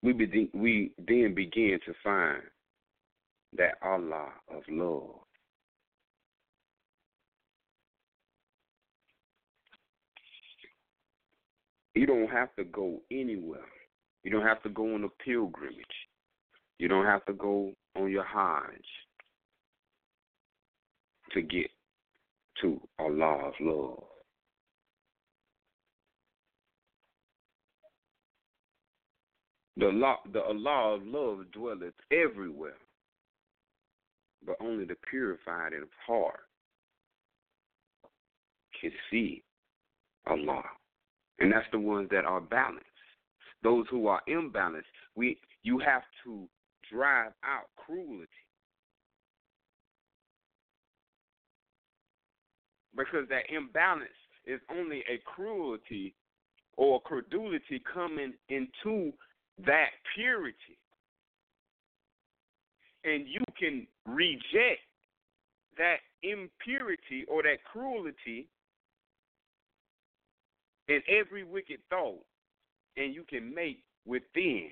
we be, we then begin to find that Allah of love. You don't have to go anywhere. You don't have to go on a pilgrimage. You don't have to go on your Hajj to get to Allah of love. The Allah, the Allah of love dwelleth everywhere, but only the purified in heart can see Allah. And that's the ones that are balanced. Those who are imbalanced, we you have to drive out cruelty. Because that imbalance is only a cruelty or credulity coming into that purity. And you can reject that impurity or that cruelty in every wicked thought, and you can make within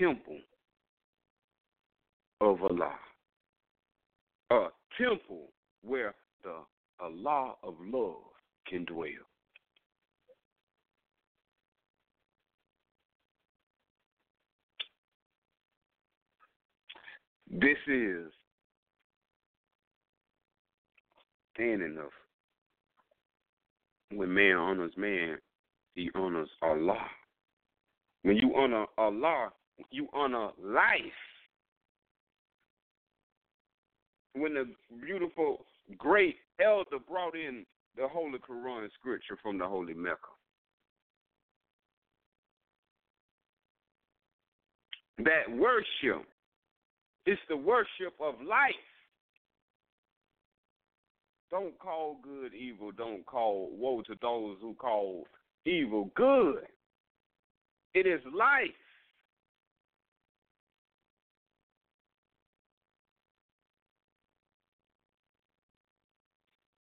temple of Allah, a temple where the Allah of love can dwell. This is standing of when man honors man, he honors Allah. When you honor Allah, you honor life. When the beautiful, great elder brought in the Holy Quran scripture from the Holy Mecca, that worship is the worship of life. Don't call good evil. Don't call woe to those who call evil good. It is life.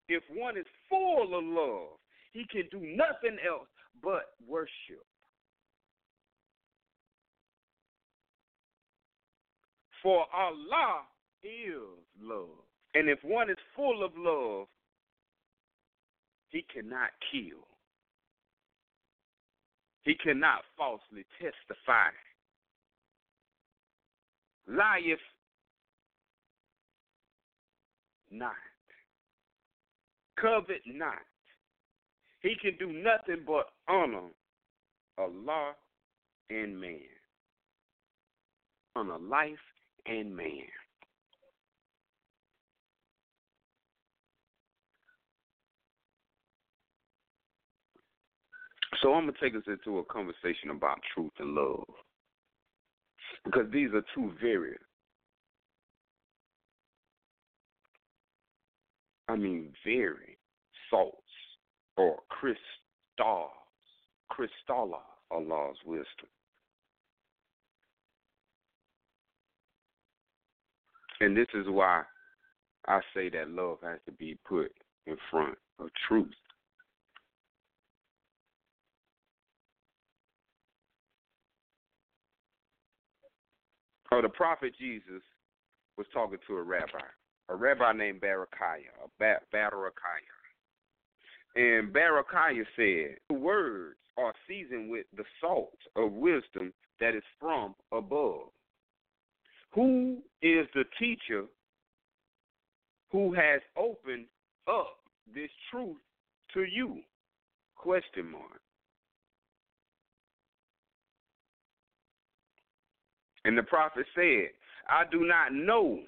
If one is full of love, he can do nothing else but worship. For Allah is love. And if one is full of love, he cannot kill. He cannot falsely testify. Lieth not. Covet not. He can do nothing but honor Allah and man. Honor life and man. So I'm going to take us into a conversation about truth and love, because these are two very, I mean very, salts or crystals, crystalla, Allah's wisdom. And this is why I say that love has to be put in front of truth. So the prophet Jesus was talking to a rabbi, a rabbi named Barakiah, or ba- Barakiah. And Barakiah said, the words are seasoned with the salt of wisdom that is from above. Who is the teacher who has opened up this truth to you? Question mark. And the prophet said, I do not know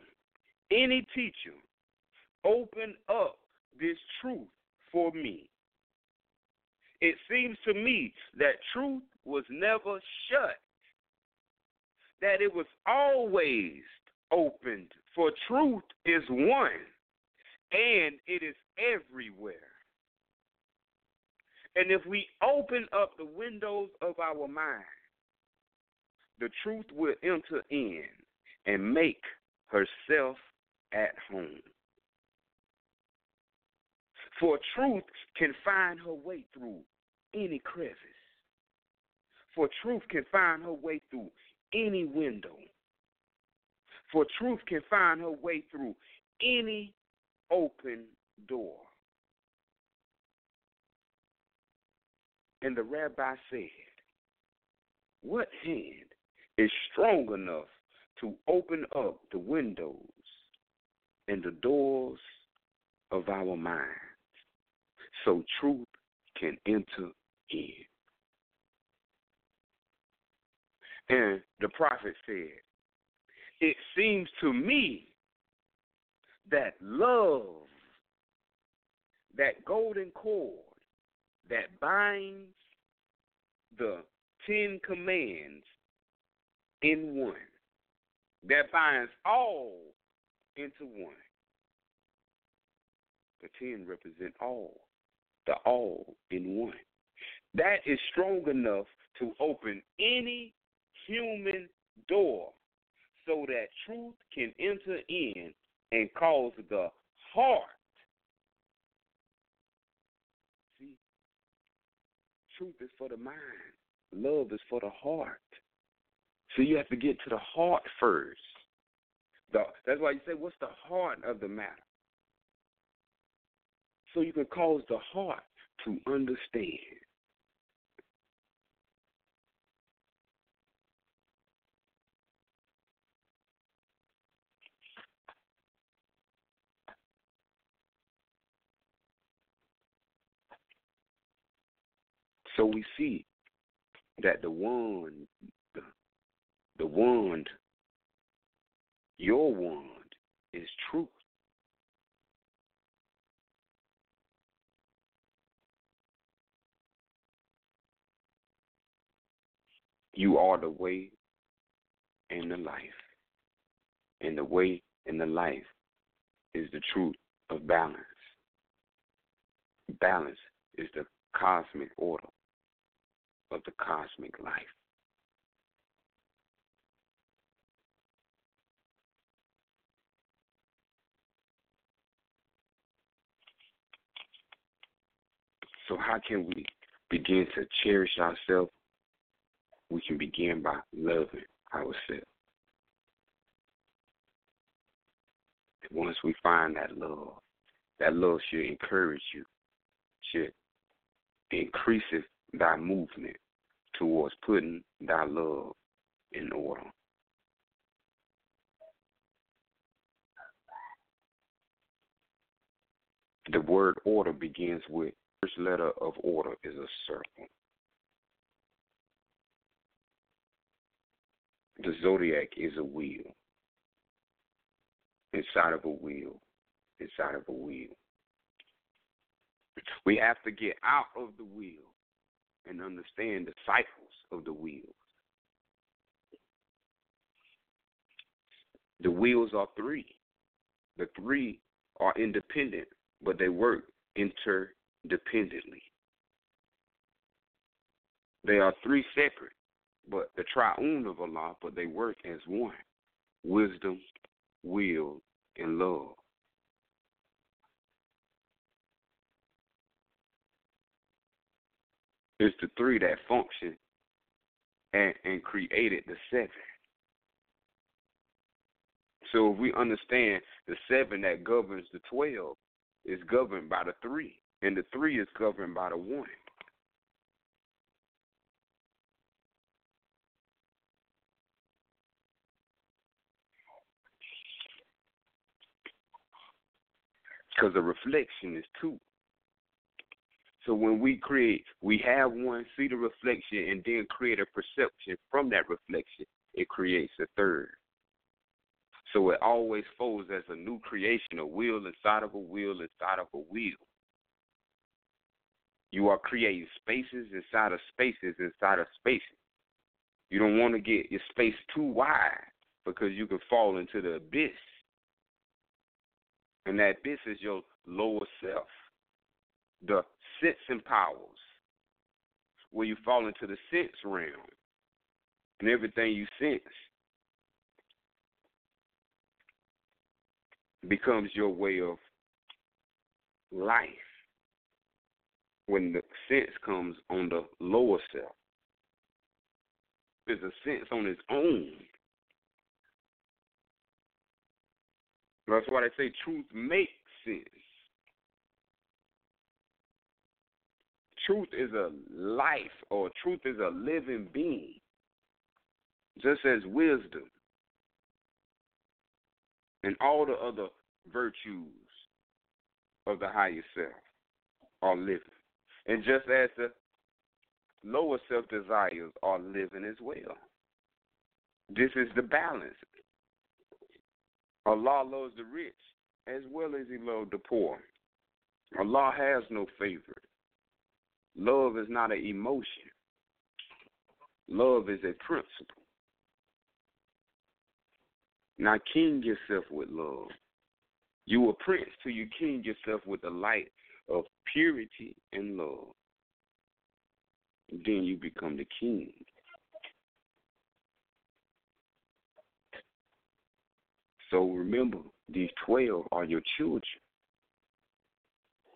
any teacher open up this truth for me. It seems to me that truth was never shut, that it was always opened, for truth is one, and it is everywhere. And if we open up the windows of our mind, the truth will enter in and make herself at home. For truth can find her way through any crevice. For truth can find her way through any window. For truth can find her way through any open door. And the rabbi said, what hand is strong enough to open up the windows and the doors of our minds so truth can enter in? And the prophet said, it seems to me that love, that golden cord that binds the Ten Commandments in one, that binds all into one. The ten represent all, the all in one. That is strong enough to open any human door so that truth can enter in and cause the heart. See, truth is for the mind. Love is for the heart. So you have to get to the heart first. The, that's why you say, what's the heart of the matter? So you can cause the heart to understand. So we see that the one, the, the wand, your wand is truth. You are the way and the life, and the way and the life is the truth of balance. Balance is the cosmic order of the cosmic life. So how can we begin to cherish ourselves? We can begin by loving ourselves. Once we find that love, that love should encourage you, should increase it thy movement towards putting thy love in order. The word order begins with the first letter of order is a circle. The zodiac is a wheel. Inside of a wheel, inside of a wheel. We have to get out of the wheel and understand the cycles of the wheels. The wheels are three. The three are independent, but they work interdependently. They are three separate, but the triune of Allah, but they work as one. Wisdom, will, and love. It's the three that function and, and created the seven. So if we understand the seven that governs the twelve is governed by the three, and the three is governed by the one. Because the reflection is two. So when we create, we have one, see the reflection, and then create a perception from that reflection, it creates a third. So it always folds as a new creation, a wheel inside of a wheel inside of a wheel. You are creating spaces inside of spaces inside of spaces. You don't want to get your space too wide because you can fall into the abyss. And that abyss is your lower self, the sense and powers, where you fall into the sense realm and everything you sense becomes your way of life when the sense comes on the lower self. There's a sense on its own. That's why they say truth makes sense. Truth is a life, or truth is a living being, just as wisdom and all the other virtues of the higher self are living. And just as the lower self desires are living as well. This is the balance. Allah loves the rich as well as he loves the poor. Allah has no favorite. Love is not an emotion. Love is a principle. Now king yourself with love. You a prince till you king yourself with the light of purity and love. Then you become the king. So remember, these twelve are your children.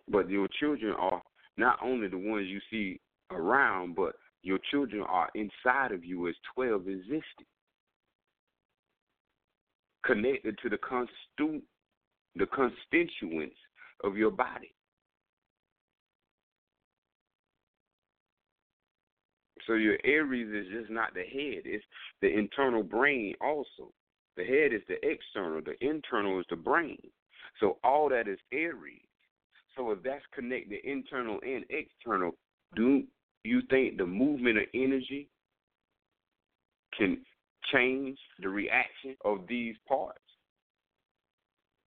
But your children are not only the ones you see around, but your children are inside of you as twelve existing, connected to the constitu- the constituents of your body. So your Aries is just not the head. It's the internal brain also. The head is the external. The internal is the brain. So all that is Aries. So if that's connected internal and external, do you think the movement of energy can change the reaction of these parts?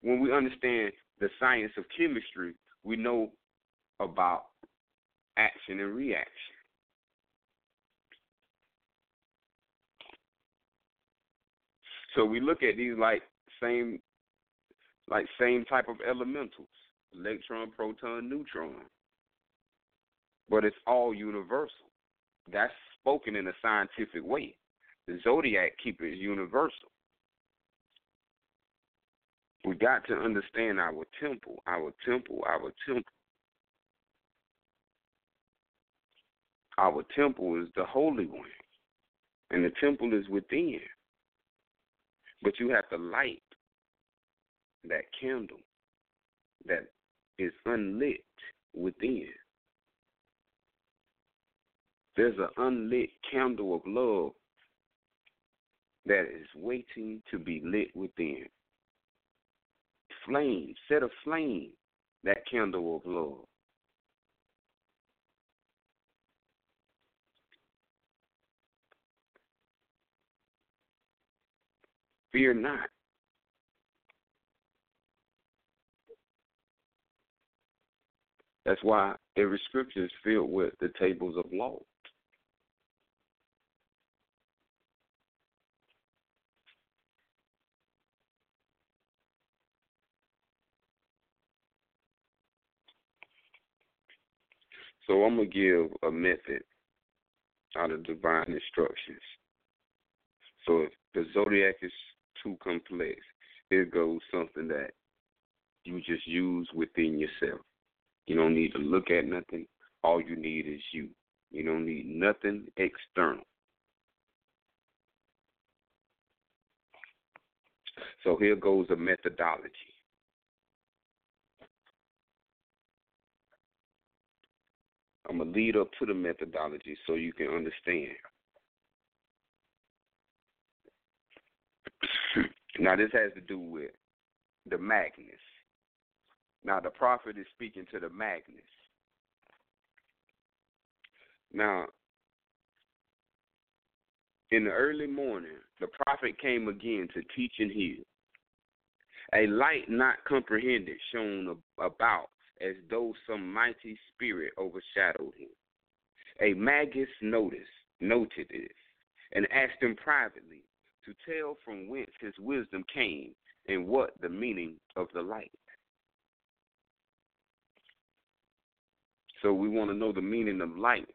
When we understand the science of chemistry, we know about action and reaction. So we look at these like same like same type of elementals, electron, proton, neutron. But it's all universal. That's spoken in a scientific way. The Zodiac keeps it universal. We got to understand our temple, our temple, our temple. Our temple is the Holy One, and the temple is within. But you have to light that candle that is unlit within. There's an unlit candle of love that is waiting to be lit within. Flame, set aflame that candle of love. Fear not. That's why every scripture is filled with the tables of law. So I'm going to give a method out of divine instructions. So if the Zodiac is too complex, here goes something that you just use within yourself. You don't need to look at nothing. All you need is you. You don't need nothing external. So here goes a methodology. I'm going to lead up to the methodology so you can understand. Now, this has to do with the Magnus. Now, the prophet is speaking to the Magnus. Now, in the early morning, the prophet came again to teach and heal. A light not comprehended shone about as though some mighty spirit overshadowed him. A Magus noticed, noted this and asked him privately to tell from whence his wisdom came and what the meaning of the light. So we want to know the meaning of light.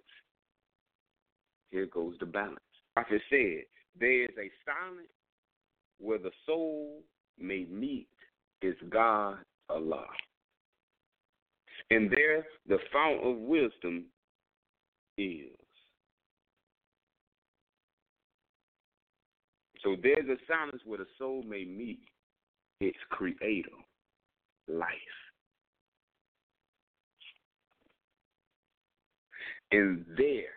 Here goes the balance. Prophet said, there is a silence where the soul may meet its God, Allah. And there the fount of wisdom is. So there's a silence where the soul may meet its creator, life. And there,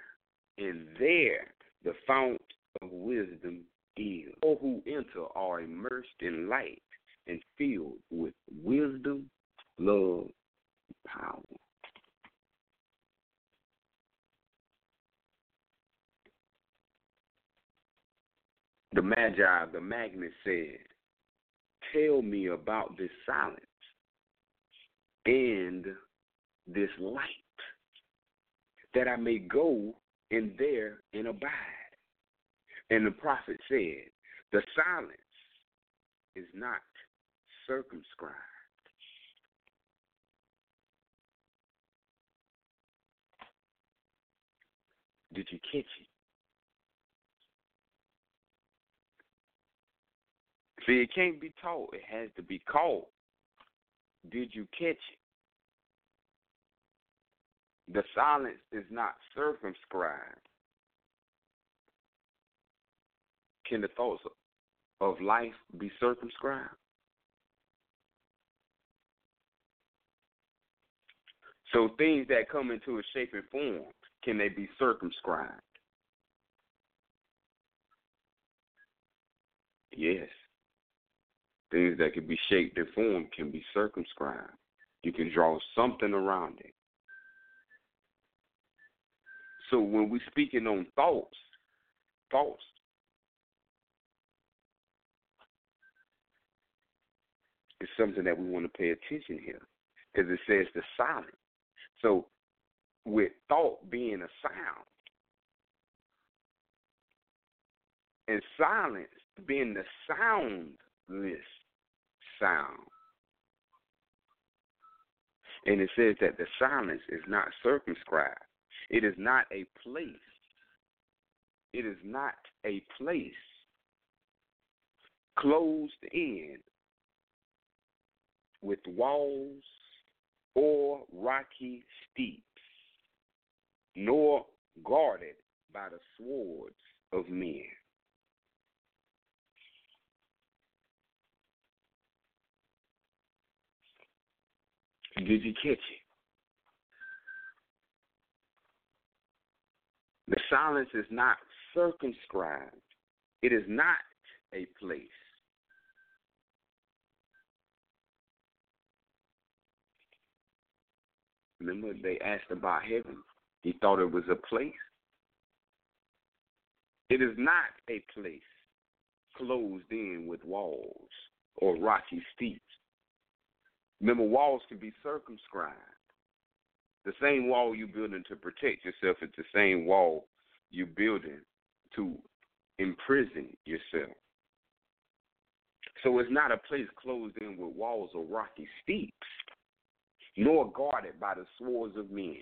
and there, the fount of wisdom is. All who enter are immersed in light and filled with wisdom, love, and power. The Magi, the Magnus said, tell me about this silence and this light, that I may go in there and abide. And the prophet said, the silence is not circumscribed. Did you catch it? See, it can't be taught. It has to be called. Did you catch it? The silence is not circumscribed. Can the thoughts of life be circumscribed? So things that come into a shape and form, can they be circumscribed? Yes. Things that can be shaped and formed can be circumscribed. You can draw something around it. So when we're speaking on thoughts, thoughts, it's something that we want to pay attention here because it says the silence. So with thought being a sound and silence being the soundless sound. And it says that the silence is not circumscribed. It is not a place. It is not a place closed in with walls or rocky steeps, nor guarded by the swords of men. Did you catch it? The silence is not circumscribed. It is not a place. Remember, they asked about heaven. He thought it was a place. It is not a place closed in with walls or rocky steeps. Remember, walls can be circumscribed. The same wall you're building to protect yourself is the same wall you're building to imprison yourself. So it's not a place closed in with walls or rocky steeps, nor guarded by the swords of men.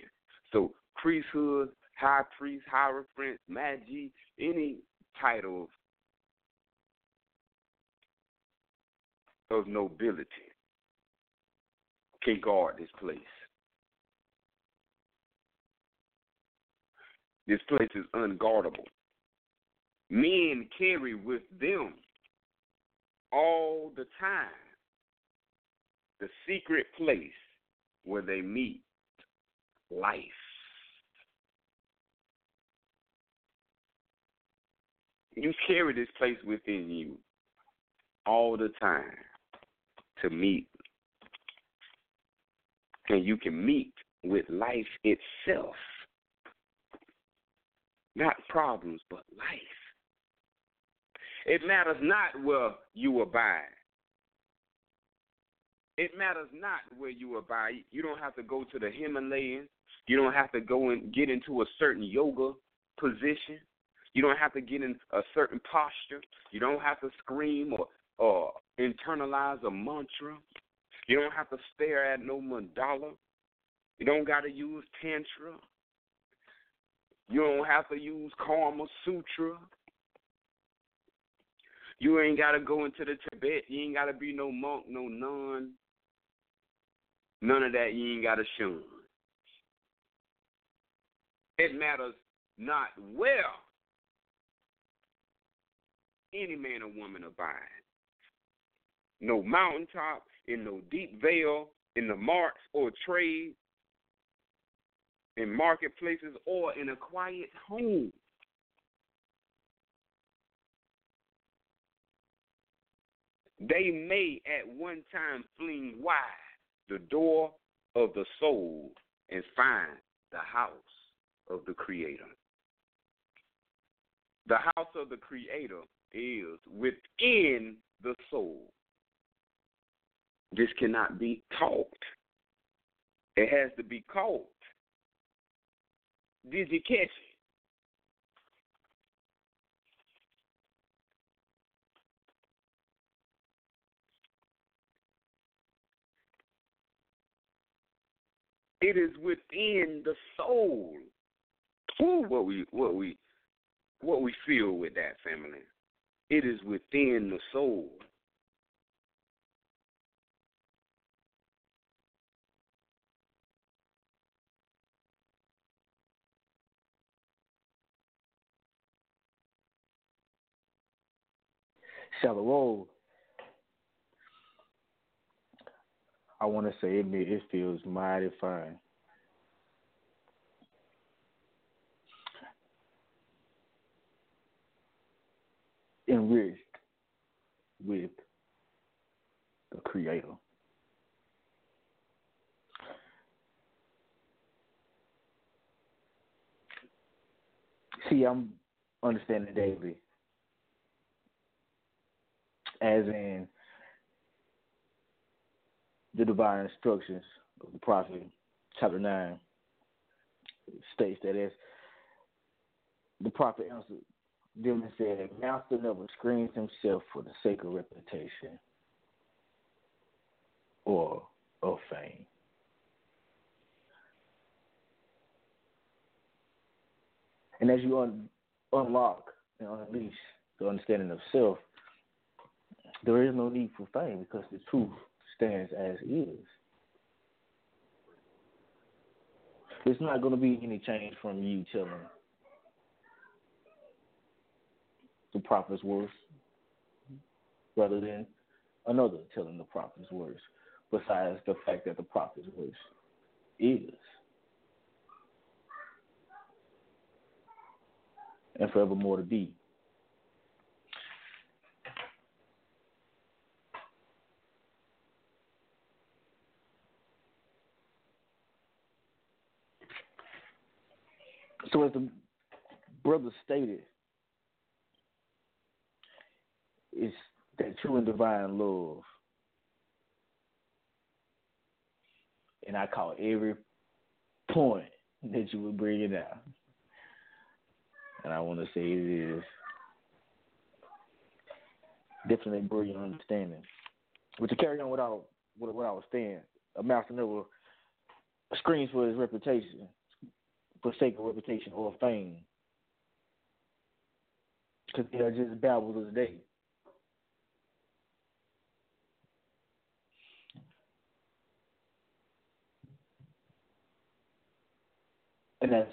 So priesthood, high priest, hierophant, magi, any title of nobility can guard this place. This place is unguardable. Men carry with them all the time the secret place where they meet life. You carry this place within you all the time to meet. And you can meet with life itself. Not problems, but life. It matters not where you abide. It matters not where you abide. You don't have to go to the Himalayas. You don't have to go and get into a certain yoga position. You don't have to get in a certain posture. You don't have to scream or, or internalize a mantra. You don't have to stare at no mandala. You don't got to use tantra. You don't have to use Karma Sutra. You ain't got to go into the Tibet. You ain't got to be no monk, no nun. None of that you ain't got to shun. It matters not where any man or woman abide. No mountaintop, in no deep vale, in the marts or trade, in marketplaces, or in a quiet home. They may at one time fling wide the door of the soul and find the house of the Creator. The house of the Creator is within the soul. This cannot be taught. It has to be caught. Did you catch it? It is within the soul. Ooh, what we what we what we feel with that, family. It is within the soul. Shalom. I want to say it, it feels mighty fine. Enriched with the Creator. See, I'm understanding daily. As in the divine instructions of the prophet, chapter nine, states that as the prophet answered them and said, "Master never screens himself for the sake of reputation or of fame." And as you un- unlock and unleash the understanding of self, there is no need for fame because the truth stands as is. It's not going to be any change from you telling the prophet's words rather than another telling the prophet's words, besides the fact that the prophet's words is and forevermore to be. So as the brother stated, it's that true and divine love. And I call every point that you would bring it out. And I want to say it is definitely brilliant understanding. But to carry on what I, what, what I was saying, a master never screams for his reputation. For sake of reputation or fame, because they are just babbles of the day. And that's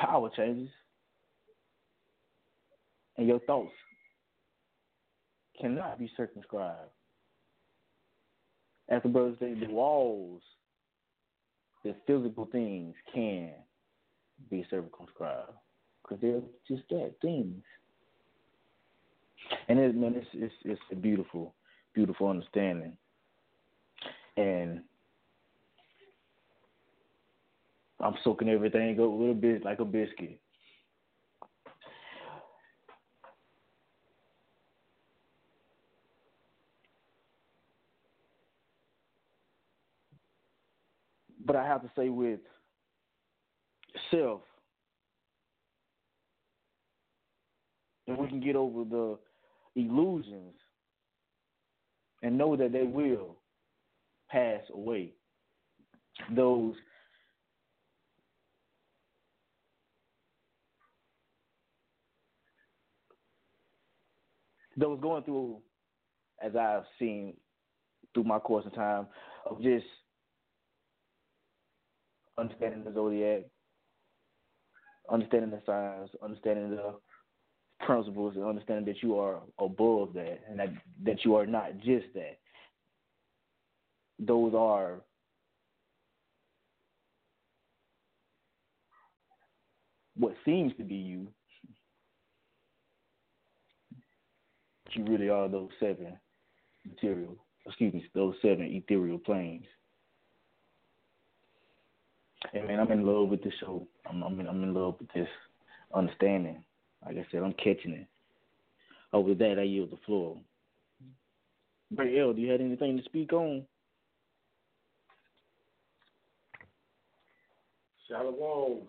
power changes, and your thoughts cannot be circumscribed. As the brothers say, the walls, the physical things can be circumscribed because they're just that, things. And it, man, it's, it's it's a beautiful, beautiful understanding. And I'm soaking everything up with a bit like a biscuit. But I have to say with self, and we can get over the illusions and know that they will pass away. Those those going through, as I've seen through my course of time, of just understanding the Zodiac, understanding the signs, understanding the principles, and understanding that you are above that, and that, that you are not just that. Those are what seems to be you. You really are those seven material, excuse me, those seven ethereal planes. And man, I'm in love with this show. I'm, I'm, in, I'm in love with this understanding. Like I said, I'm catching it. Over that, I yield the floor. Bray L, do you have anything to speak on? Shalom.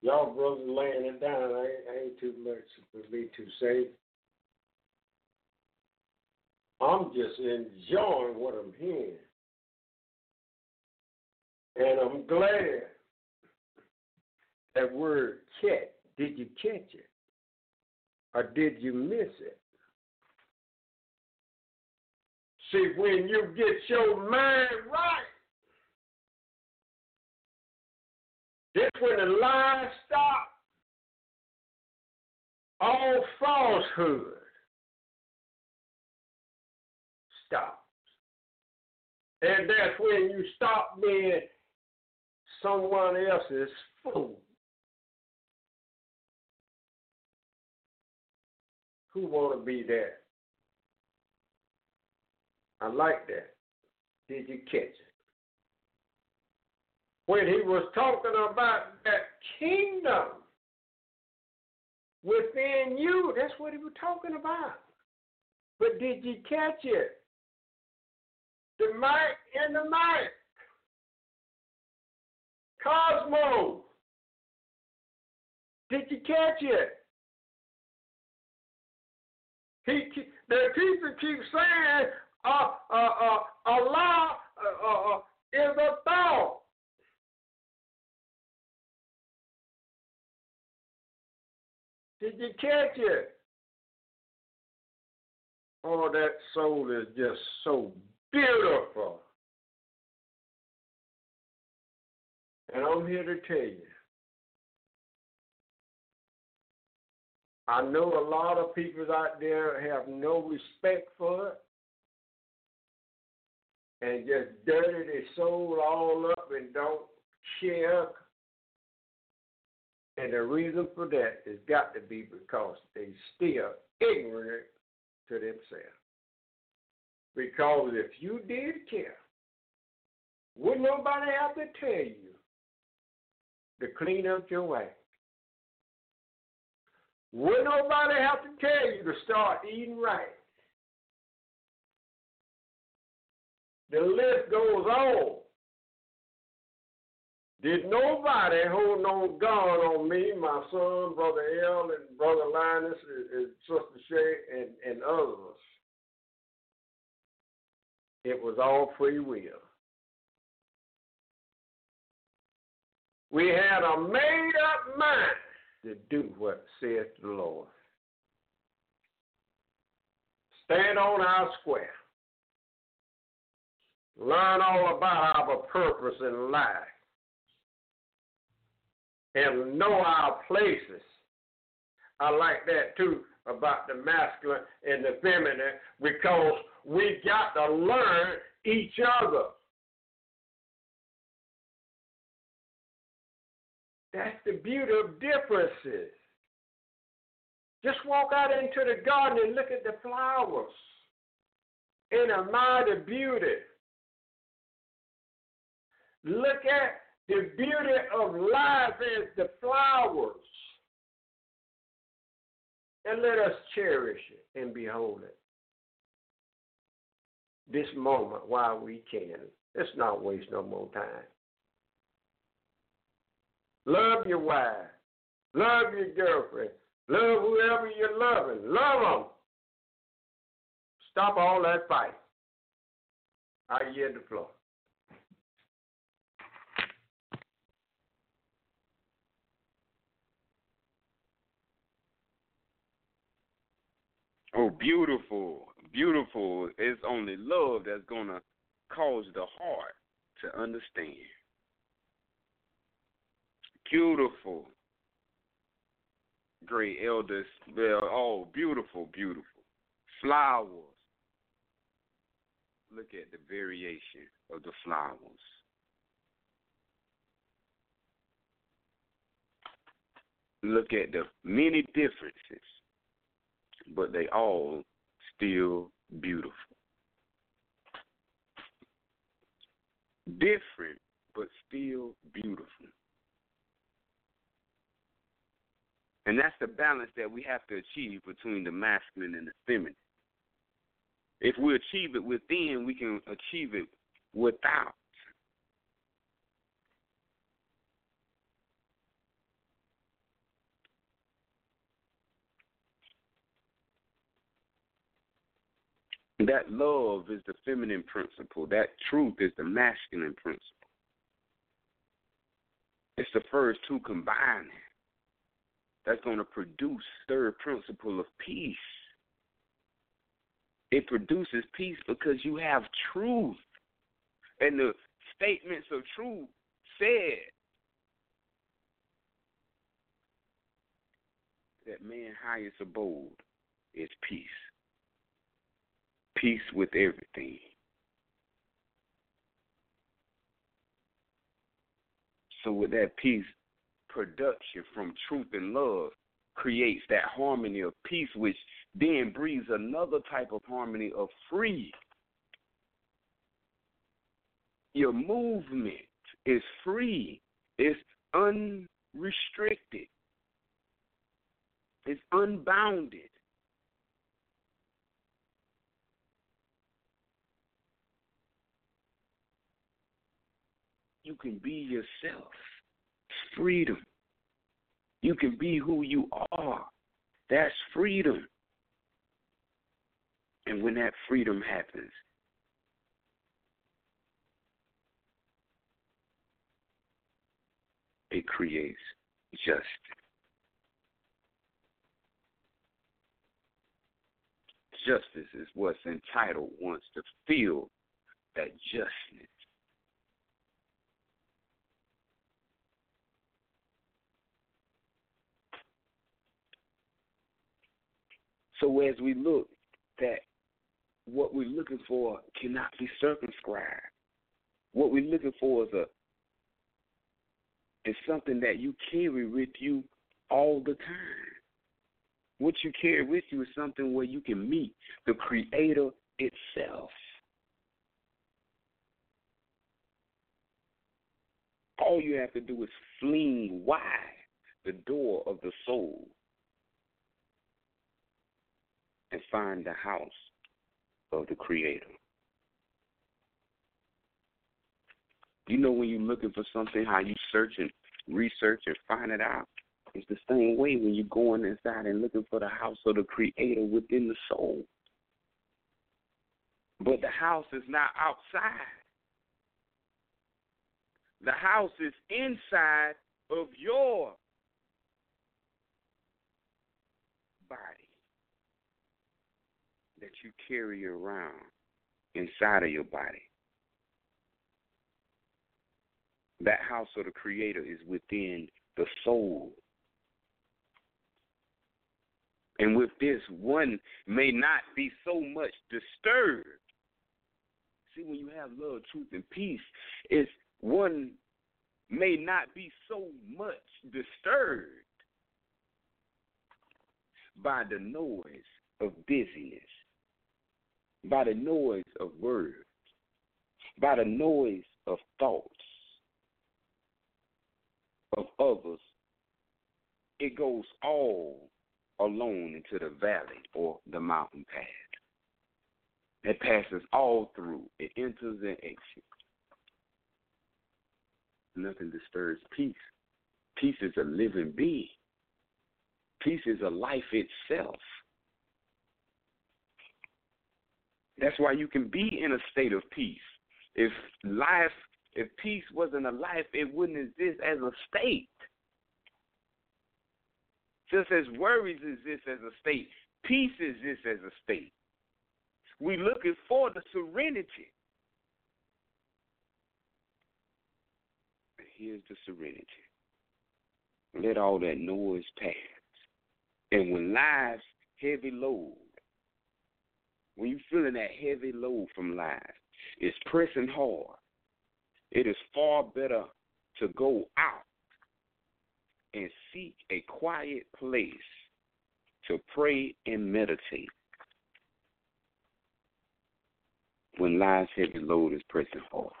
Y'all brothers laying it down. I ain't, I ain't too much for me to say. I'm just enjoying what I'm hearing. And I'm glad that word catch. Did you catch it? Or did you miss it? See, when you get your mind right, that's when the lies stop. All falsehood stops. And that's when you stop being someone else's fool. Who want to be there? I like that. Did you catch it? When he was talking about that kingdom within you, that's what he was talking about. But did you catch it? The might and the might. Cosmos. Did you catch it? He, the teacher keeps saying, uh, uh, uh, Allah uh, uh, is a thought. Did you catch it? Oh, that soul is just so beautiful. And I'm here to tell you, I know a lot of people out there have no respect for it and just dirty their soul all up and don't share. And the reason for that has got to be because they still ignorant to themselves. Because if you did care, would nobody have to tell you to clean up your act? Would nobody have to tell you to start eating right? The list goes on. Did nobody hold no gun on me, my son, Brother L, and Brother Linus, and, and Sister Shay, and, and others? It was all free will. We had a made-up mind to do what says the Lord. Stand on our square. Learn all about our purpose in life. And know our places. I like that too about the masculine and the feminine because we got to learn each other. That's the beauty of differences. Just walk out into the garden and look at the flowers and admire the beauty. Look at the beauty of life is the flowers. And let us cherish it and behold it. This moment while we can. Let's not waste no more time. Love your wife. Love your girlfriend. Love whoever you're loving. Love them. Stop all that fight. I yield the floor. Oh, beautiful, beautiful. It's only love that's going to cause the heart to understand. Beautiful. Great elders, they're all beautiful, beautiful. Flowers. Look at the variation of the flowers. Look at the many differences. But they all still beautiful. Different, but still beautiful. And that's the balance that we have to achieve between the masculine and the feminine. If we achieve it within, we can achieve it without. That love is the feminine principle. That truth is the masculine principle. It's the first two combining that's going to produce third principle of peace. It produces peace because you have truth. And the statements of truth said that man's highest abode is peace. Peace with everything. So with that peace, production from truth and love creates that harmony of peace, which then breeds another type of harmony of free. Your movement is free. It's unrestricted. It's unbounded. You can be yourself. It's freedom. You can be who you are. That's freedom. And when that freedom happens, it creates justice. Justice is what's entitled wants to feel that justness. So as we look, that what we're looking for cannot be circumscribed. What we're looking for is a is something that you carry with you all the time. What you carry with you is something where you can meet the Creator itself. All you have to do is fling wide the door of the soul and find the house of the Creator. You know when you're looking for something, how you search and research and find it out? It's the same way when you're going inside and looking for the house of the Creator within the soul. But the house is not outside. The house is inside of your body that you carry around inside of your body. That house of the Creator is within the soul. And with this, one may not be so much disturbed. See, when you have love, truth, and peace, it's one may not be so much disturbed by the noise of busyness, by the noise of words, by the noise of thoughts of others. It goes all alone into the valley or the mountain path. It passes all through. It enters and exits. Nothing disturbs peace. Peace is a living being. Peace is a life itself. That's why you can be in a state of peace. If life, if peace wasn't a life, it wouldn't exist as a state. Just as worries exist as a state, peace exists as a state. We're looking for the serenity. Here's the serenity. Let all that noise pass. And when life's heavy load, when you're feeling that heavy load from life, it's pressing hard. It is far better to go out and seek a quiet place to pray and meditate. When life's heavy load is pressing hard.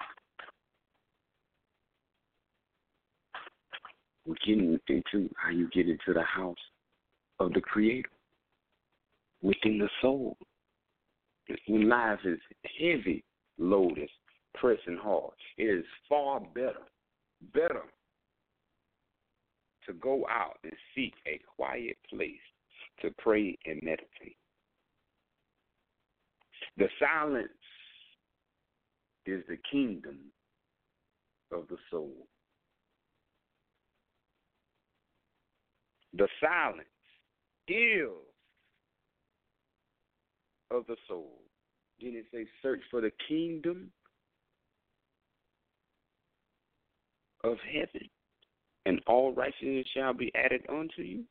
We're getting into how you get into the house of the Creator within the soul. When life is heavy, load is pressing hard. It is far better, better to go out and seek a quiet place to pray and meditate. The silence is the kingdom of the soul. The silence is of the soul. Didn't it say search for the kingdom of heaven, and all righteousness shall be added unto you?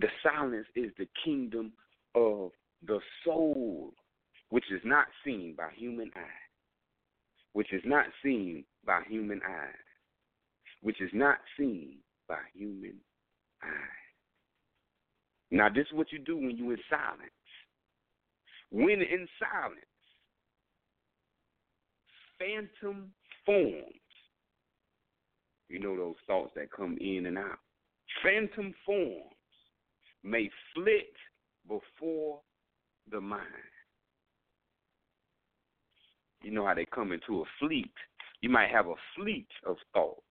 The silence is the kingdom of the soul, which is not seen by human eyes. Which is not seen by human eyes, which is not seen by human eyes. Now, this is what you do when you're in silence. When in silence, phantom forms, you know those thoughts that come in and out, phantom forms may flit before the mind. You know how they come into a fleet. You might have a fleet of thought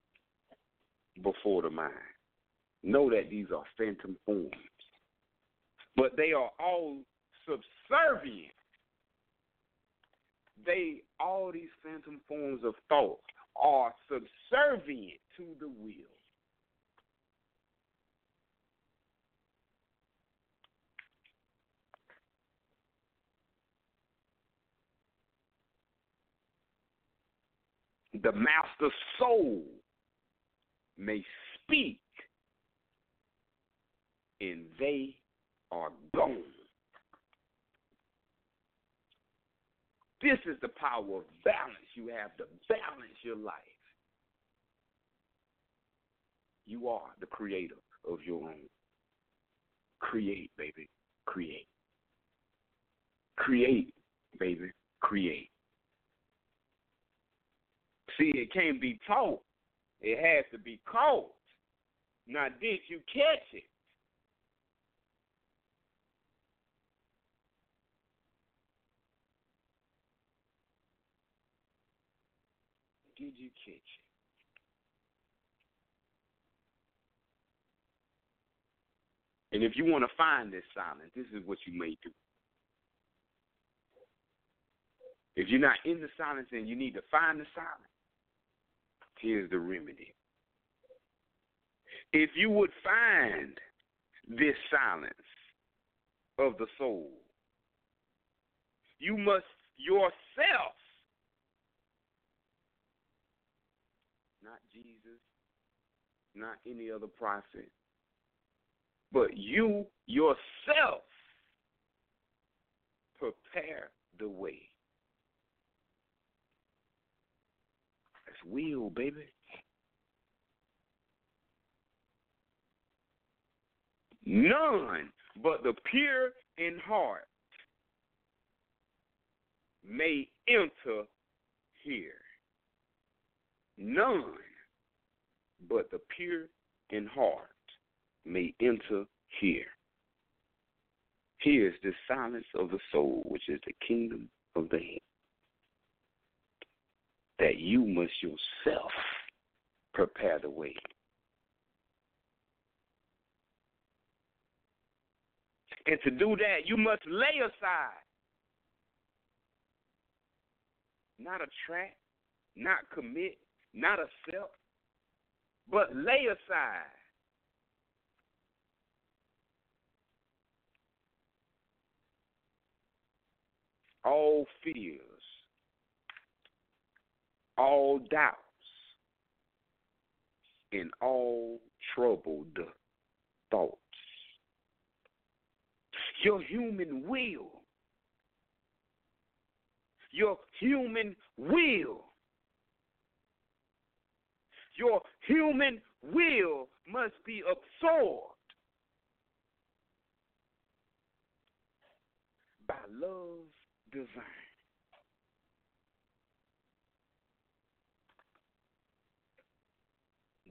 before the mind. Know that these are phantom forms. But they are all subservient. They, all these phantom forms of thought are subservient to the will. The master soul may speak, and they are gone. This is the power of balance. You have to balance your life. You are the creator of your own. Create, baby. Create. Create, baby. Create. See, it can't be taught. It has to be caught. Now, did you catch it? Did you catch it? And if you want to find this silence, this is what you may do. If you're not in the silence and you need to find the silence, here's the remedy. If you would find this silence of the soul, you must yourself, not Jesus, not any other prophet, but you yourself prepare the way. That's will, baby. None but the pure in heart may enter here. None but the pure in heart may enter here. Here's the silence of the soul, which is the kingdom of the head, that you must yourself prepare the way. And to do that, you must lay aside. Not attract, not commit, not accept, but lay aside. All fears, all doubts, and all troubled thoughts. Your human will, your human will, your human will must be absorbed by love divine.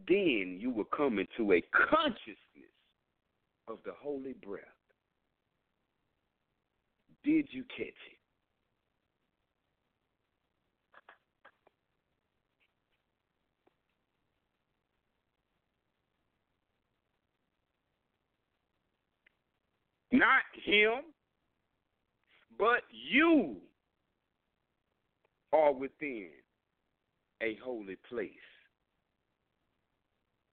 Then you will come into a consciousness of the holy breath. Did you catch it? Not him, but you are within a holy place.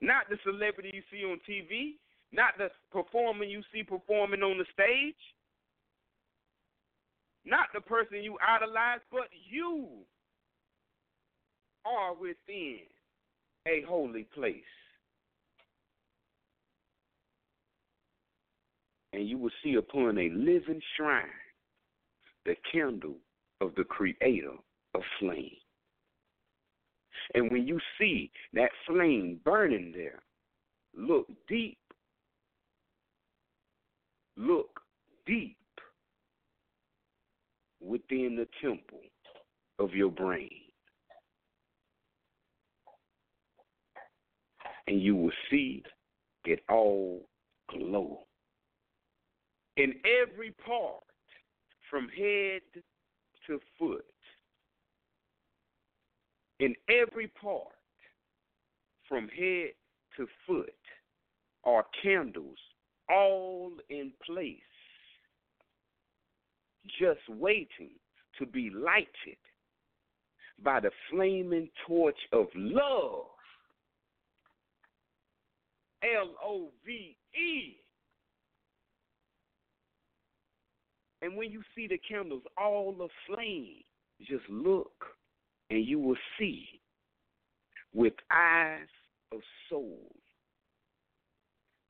Not the celebrity you see on T V, not the performer you see performing on the stage, not the person you idolize, but you are within a holy place. And you will see upon a living shrine the candle of the creator of flame. And when you see that flame burning there, look deep. Look deep within the temple of your brain. And you will see it all glow. In every part, from head to foot, in every part, from head to foot, are candles all in place, just waiting to be lighted by the flaming torch of love, L O V E. And when you see the candles all aflame, just look and you will see with eyes of soul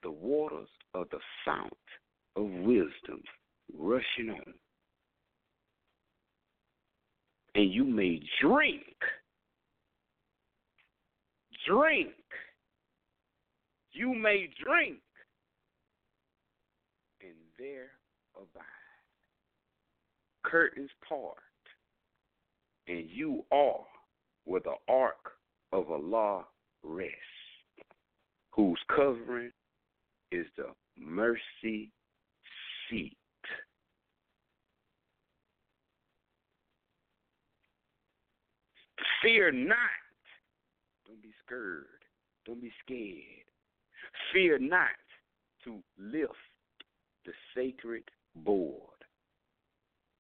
the waters of the fount of wisdom rushing on. And you may drink, drink, you may drink, and there abide. Curtains part, and you are where the ark of Allah rests, whose covering is the mercy seat. Fear not. Don't be scared. Don't be scared. Fear not to lift the sacred board.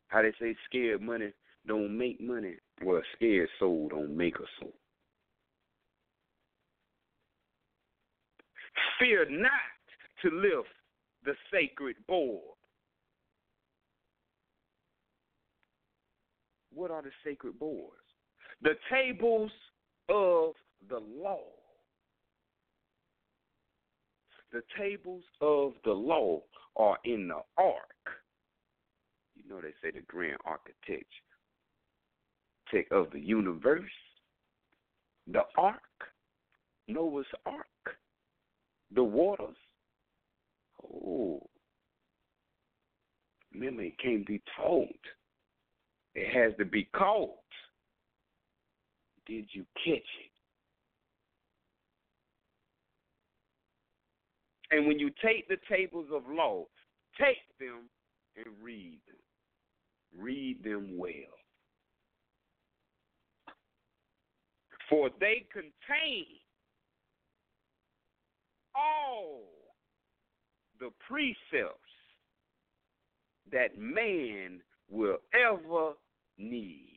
How they say scared money don't make money. Well, scared soul don't make a soul. Fear not to lift the sacred board. What are the sacred boards? The tables of the law. The tables of the law are in the ark. You know they say the grand architect of the universe, the ark, Noah's ark, the waters. Oh, remember it can't be told. It has to be caught. Did you catch it? And when you take the tables of law, take them and read them. Read them well. For they contain all the precepts that man will ever need.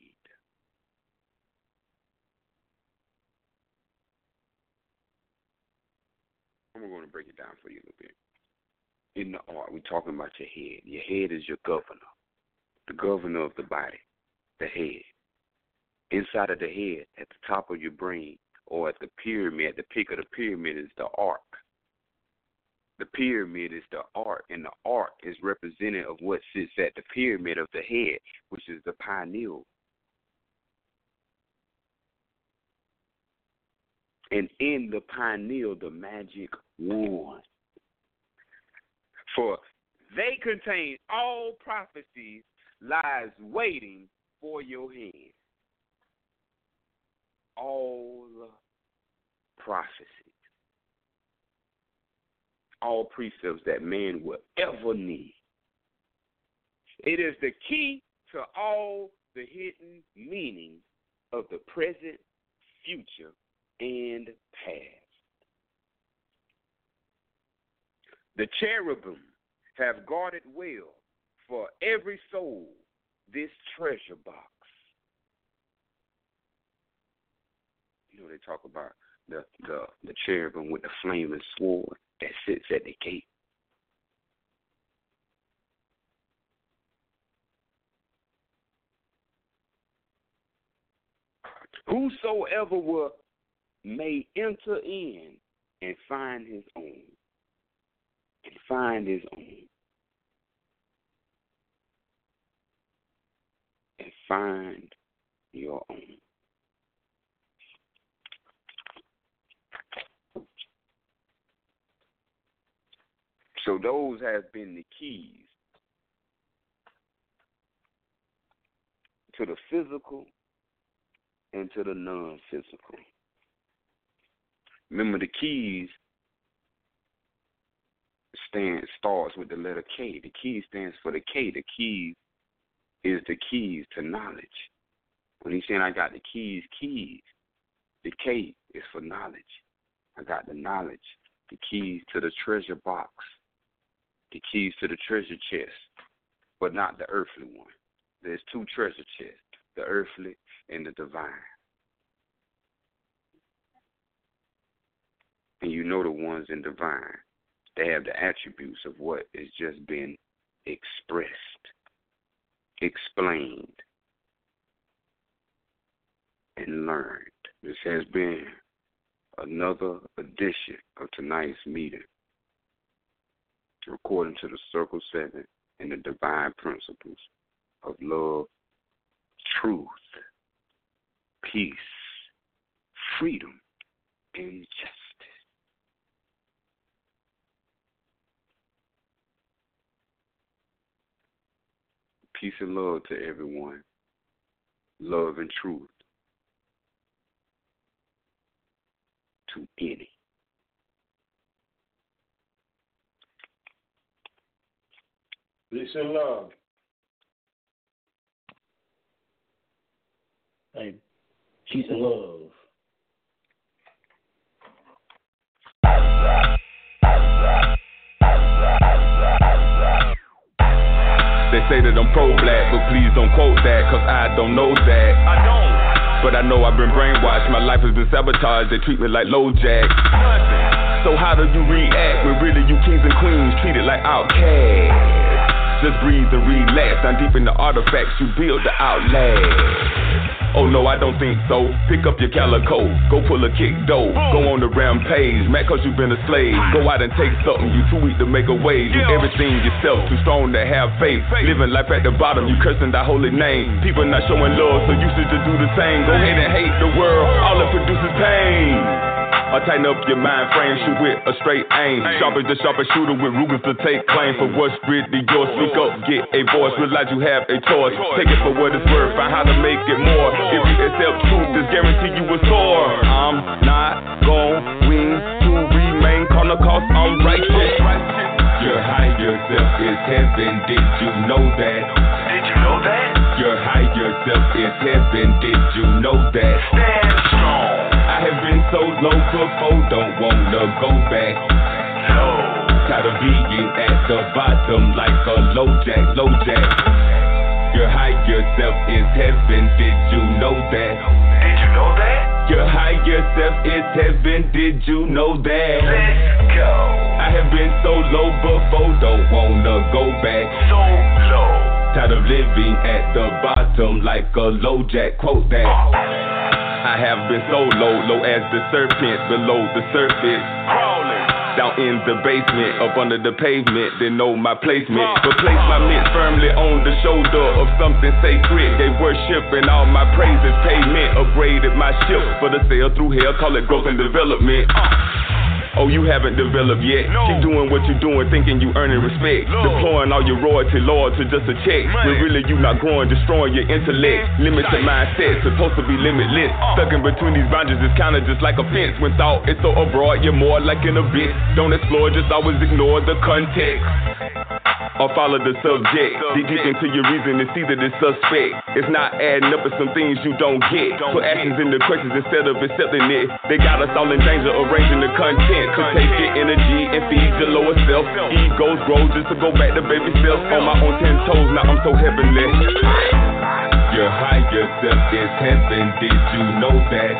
I'm going to break it down for you a little bit. In the art, we're talking about your head. Your head is your governor, the governor of the body, the head. Inside of the head, at the top of your brain, or at the pyramid, at the peak of the pyramid is the arc. The pyramid is the arc, and the arc is representative of what sits at the pyramid of the head, which is the pineal. And in the pineal, the magic wand. For they contain all prophecies, lies waiting for your hand. All prophecies. All precepts that man will ever need. It is the key to all the hidden meanings of the present, future, and past. The cherubim have guarded well for every soul this treasure box. You know, they talk about the, the, the cherubim with the flaming sword that sits at the gate. Whosoever will may enter in and find his own. And find his own. And find your own. So those have been the keys to the physical and to the non-physical. Remember, the keys stand starts with the letter K. The key stands for the K. The keys is the keys to knowledge. When he's saying, I got the keys, keys, the K is for knowledge. I got the knowledge, the keys to the treasure box, the keys to the treasure chest, but not the earthly one. There's two treasure chests, the earthly and the divine. And you know the ones in divine. They have the attributes of what is just been expressed, explained, and learned. This has been another edition of tonight's meeting, according to the Circle seven and the divine principles of love, truth, peace, freedom, and justice. Peace and love to everyone. Love and truth to any. Peace and love. Hey, peace and love. They say that I'm pro-black, but please don't quote that, cause I don't know that. I don't. But I know I've been brainwashed, my life has been sabotaged, they treat me like low jack. So how do you react when really you kings and queens treated like outcasts? Just breathe and relax, I'm deep in the artifacts, you build the outlast. Oh no, I don't think so, pick up your calico, go pull a kick dough, go on the rampage, mad cause you've been a slave. Go out and take something, you too weak to make a way. Do everything yourself, too strong to have faith. Living life at the bottom, you cursing thy holy name. People not showing love, so you should just do the same. Go ahead and hate the world, all it produces pain. I tighten up your mind frame, shoot with a straight aim. Sharp as the sharpest shooter with rubies to take claim for what's really yours. Speak up, get a voice, realize you have a choice. Take it for what it's worth, find how to make it more. If you accept truth, it's guarantee you will soar. I'm not going to remain calm, cause I'm righteous. Your higher self is heaven, did you know that? Did you know that? Your higher self is heaven, did you know that? Stand strong. I have been so low before, don't wanna go back. No. Tired of being at the bottom like a low jack, low jack. Your higher self is heaven, did you know that? Did you know that? Your higher self is heaven, did you know that? Let's go. I have been so low before, don't wanna go back. So low. Tired of living at the bottom like a low jack, quote that. Oh. I have been so low, low as the serpent, below the surface, crawling down in the basement, up under the pavement, didn't know my placement, but place my mitt firmly on the shoulder of something sacred. They worship and all my praises payment, upgraded my ship for the sail through hell, call it growth and development. Oh, you haven't developed yet. No. Keep doing what you're doing, thinking you earning respect. No. Deploying all your royalty, Lord, to just a check. But really, you not growing, destroying your intellect. Limited mindset, supposed to be limitless. Uh. Stuck in between these boundaries is kinda just like a fence. When thought is so abroad, you're more like an abyss. Don't explore, just always ignore the context. Or follow the subject. Dig deep into your reason and see that it's suspect. It's not adding up to some things you don't get. Put actions into questions instead of accepting it. They got us all in danger of arranging the content. So take your energy and feed your lower self. Egos grow just to go back to baby self. On my own ten toes, now I'm so heavenly. Your higher self is heaven, did you know that?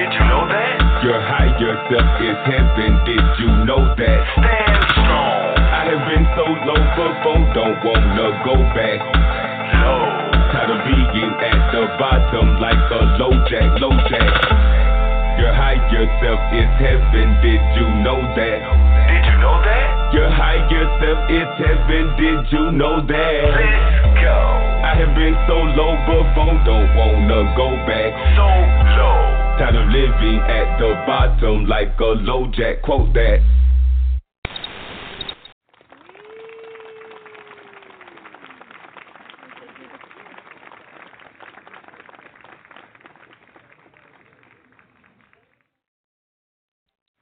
Did you know that? Your higher self is heaven, did you know that? Stand strong. I have been so low before, don't wanna go back. No. Tired of being at the bottom like a low jack, low jack. Your higher self is heaven, did you know that? Did you know that? Your higher self is heaven, did you know that? Let's go. I have been so low before, don't wanna go back. So low. Tired of living at the bottom like a low jack, quote that.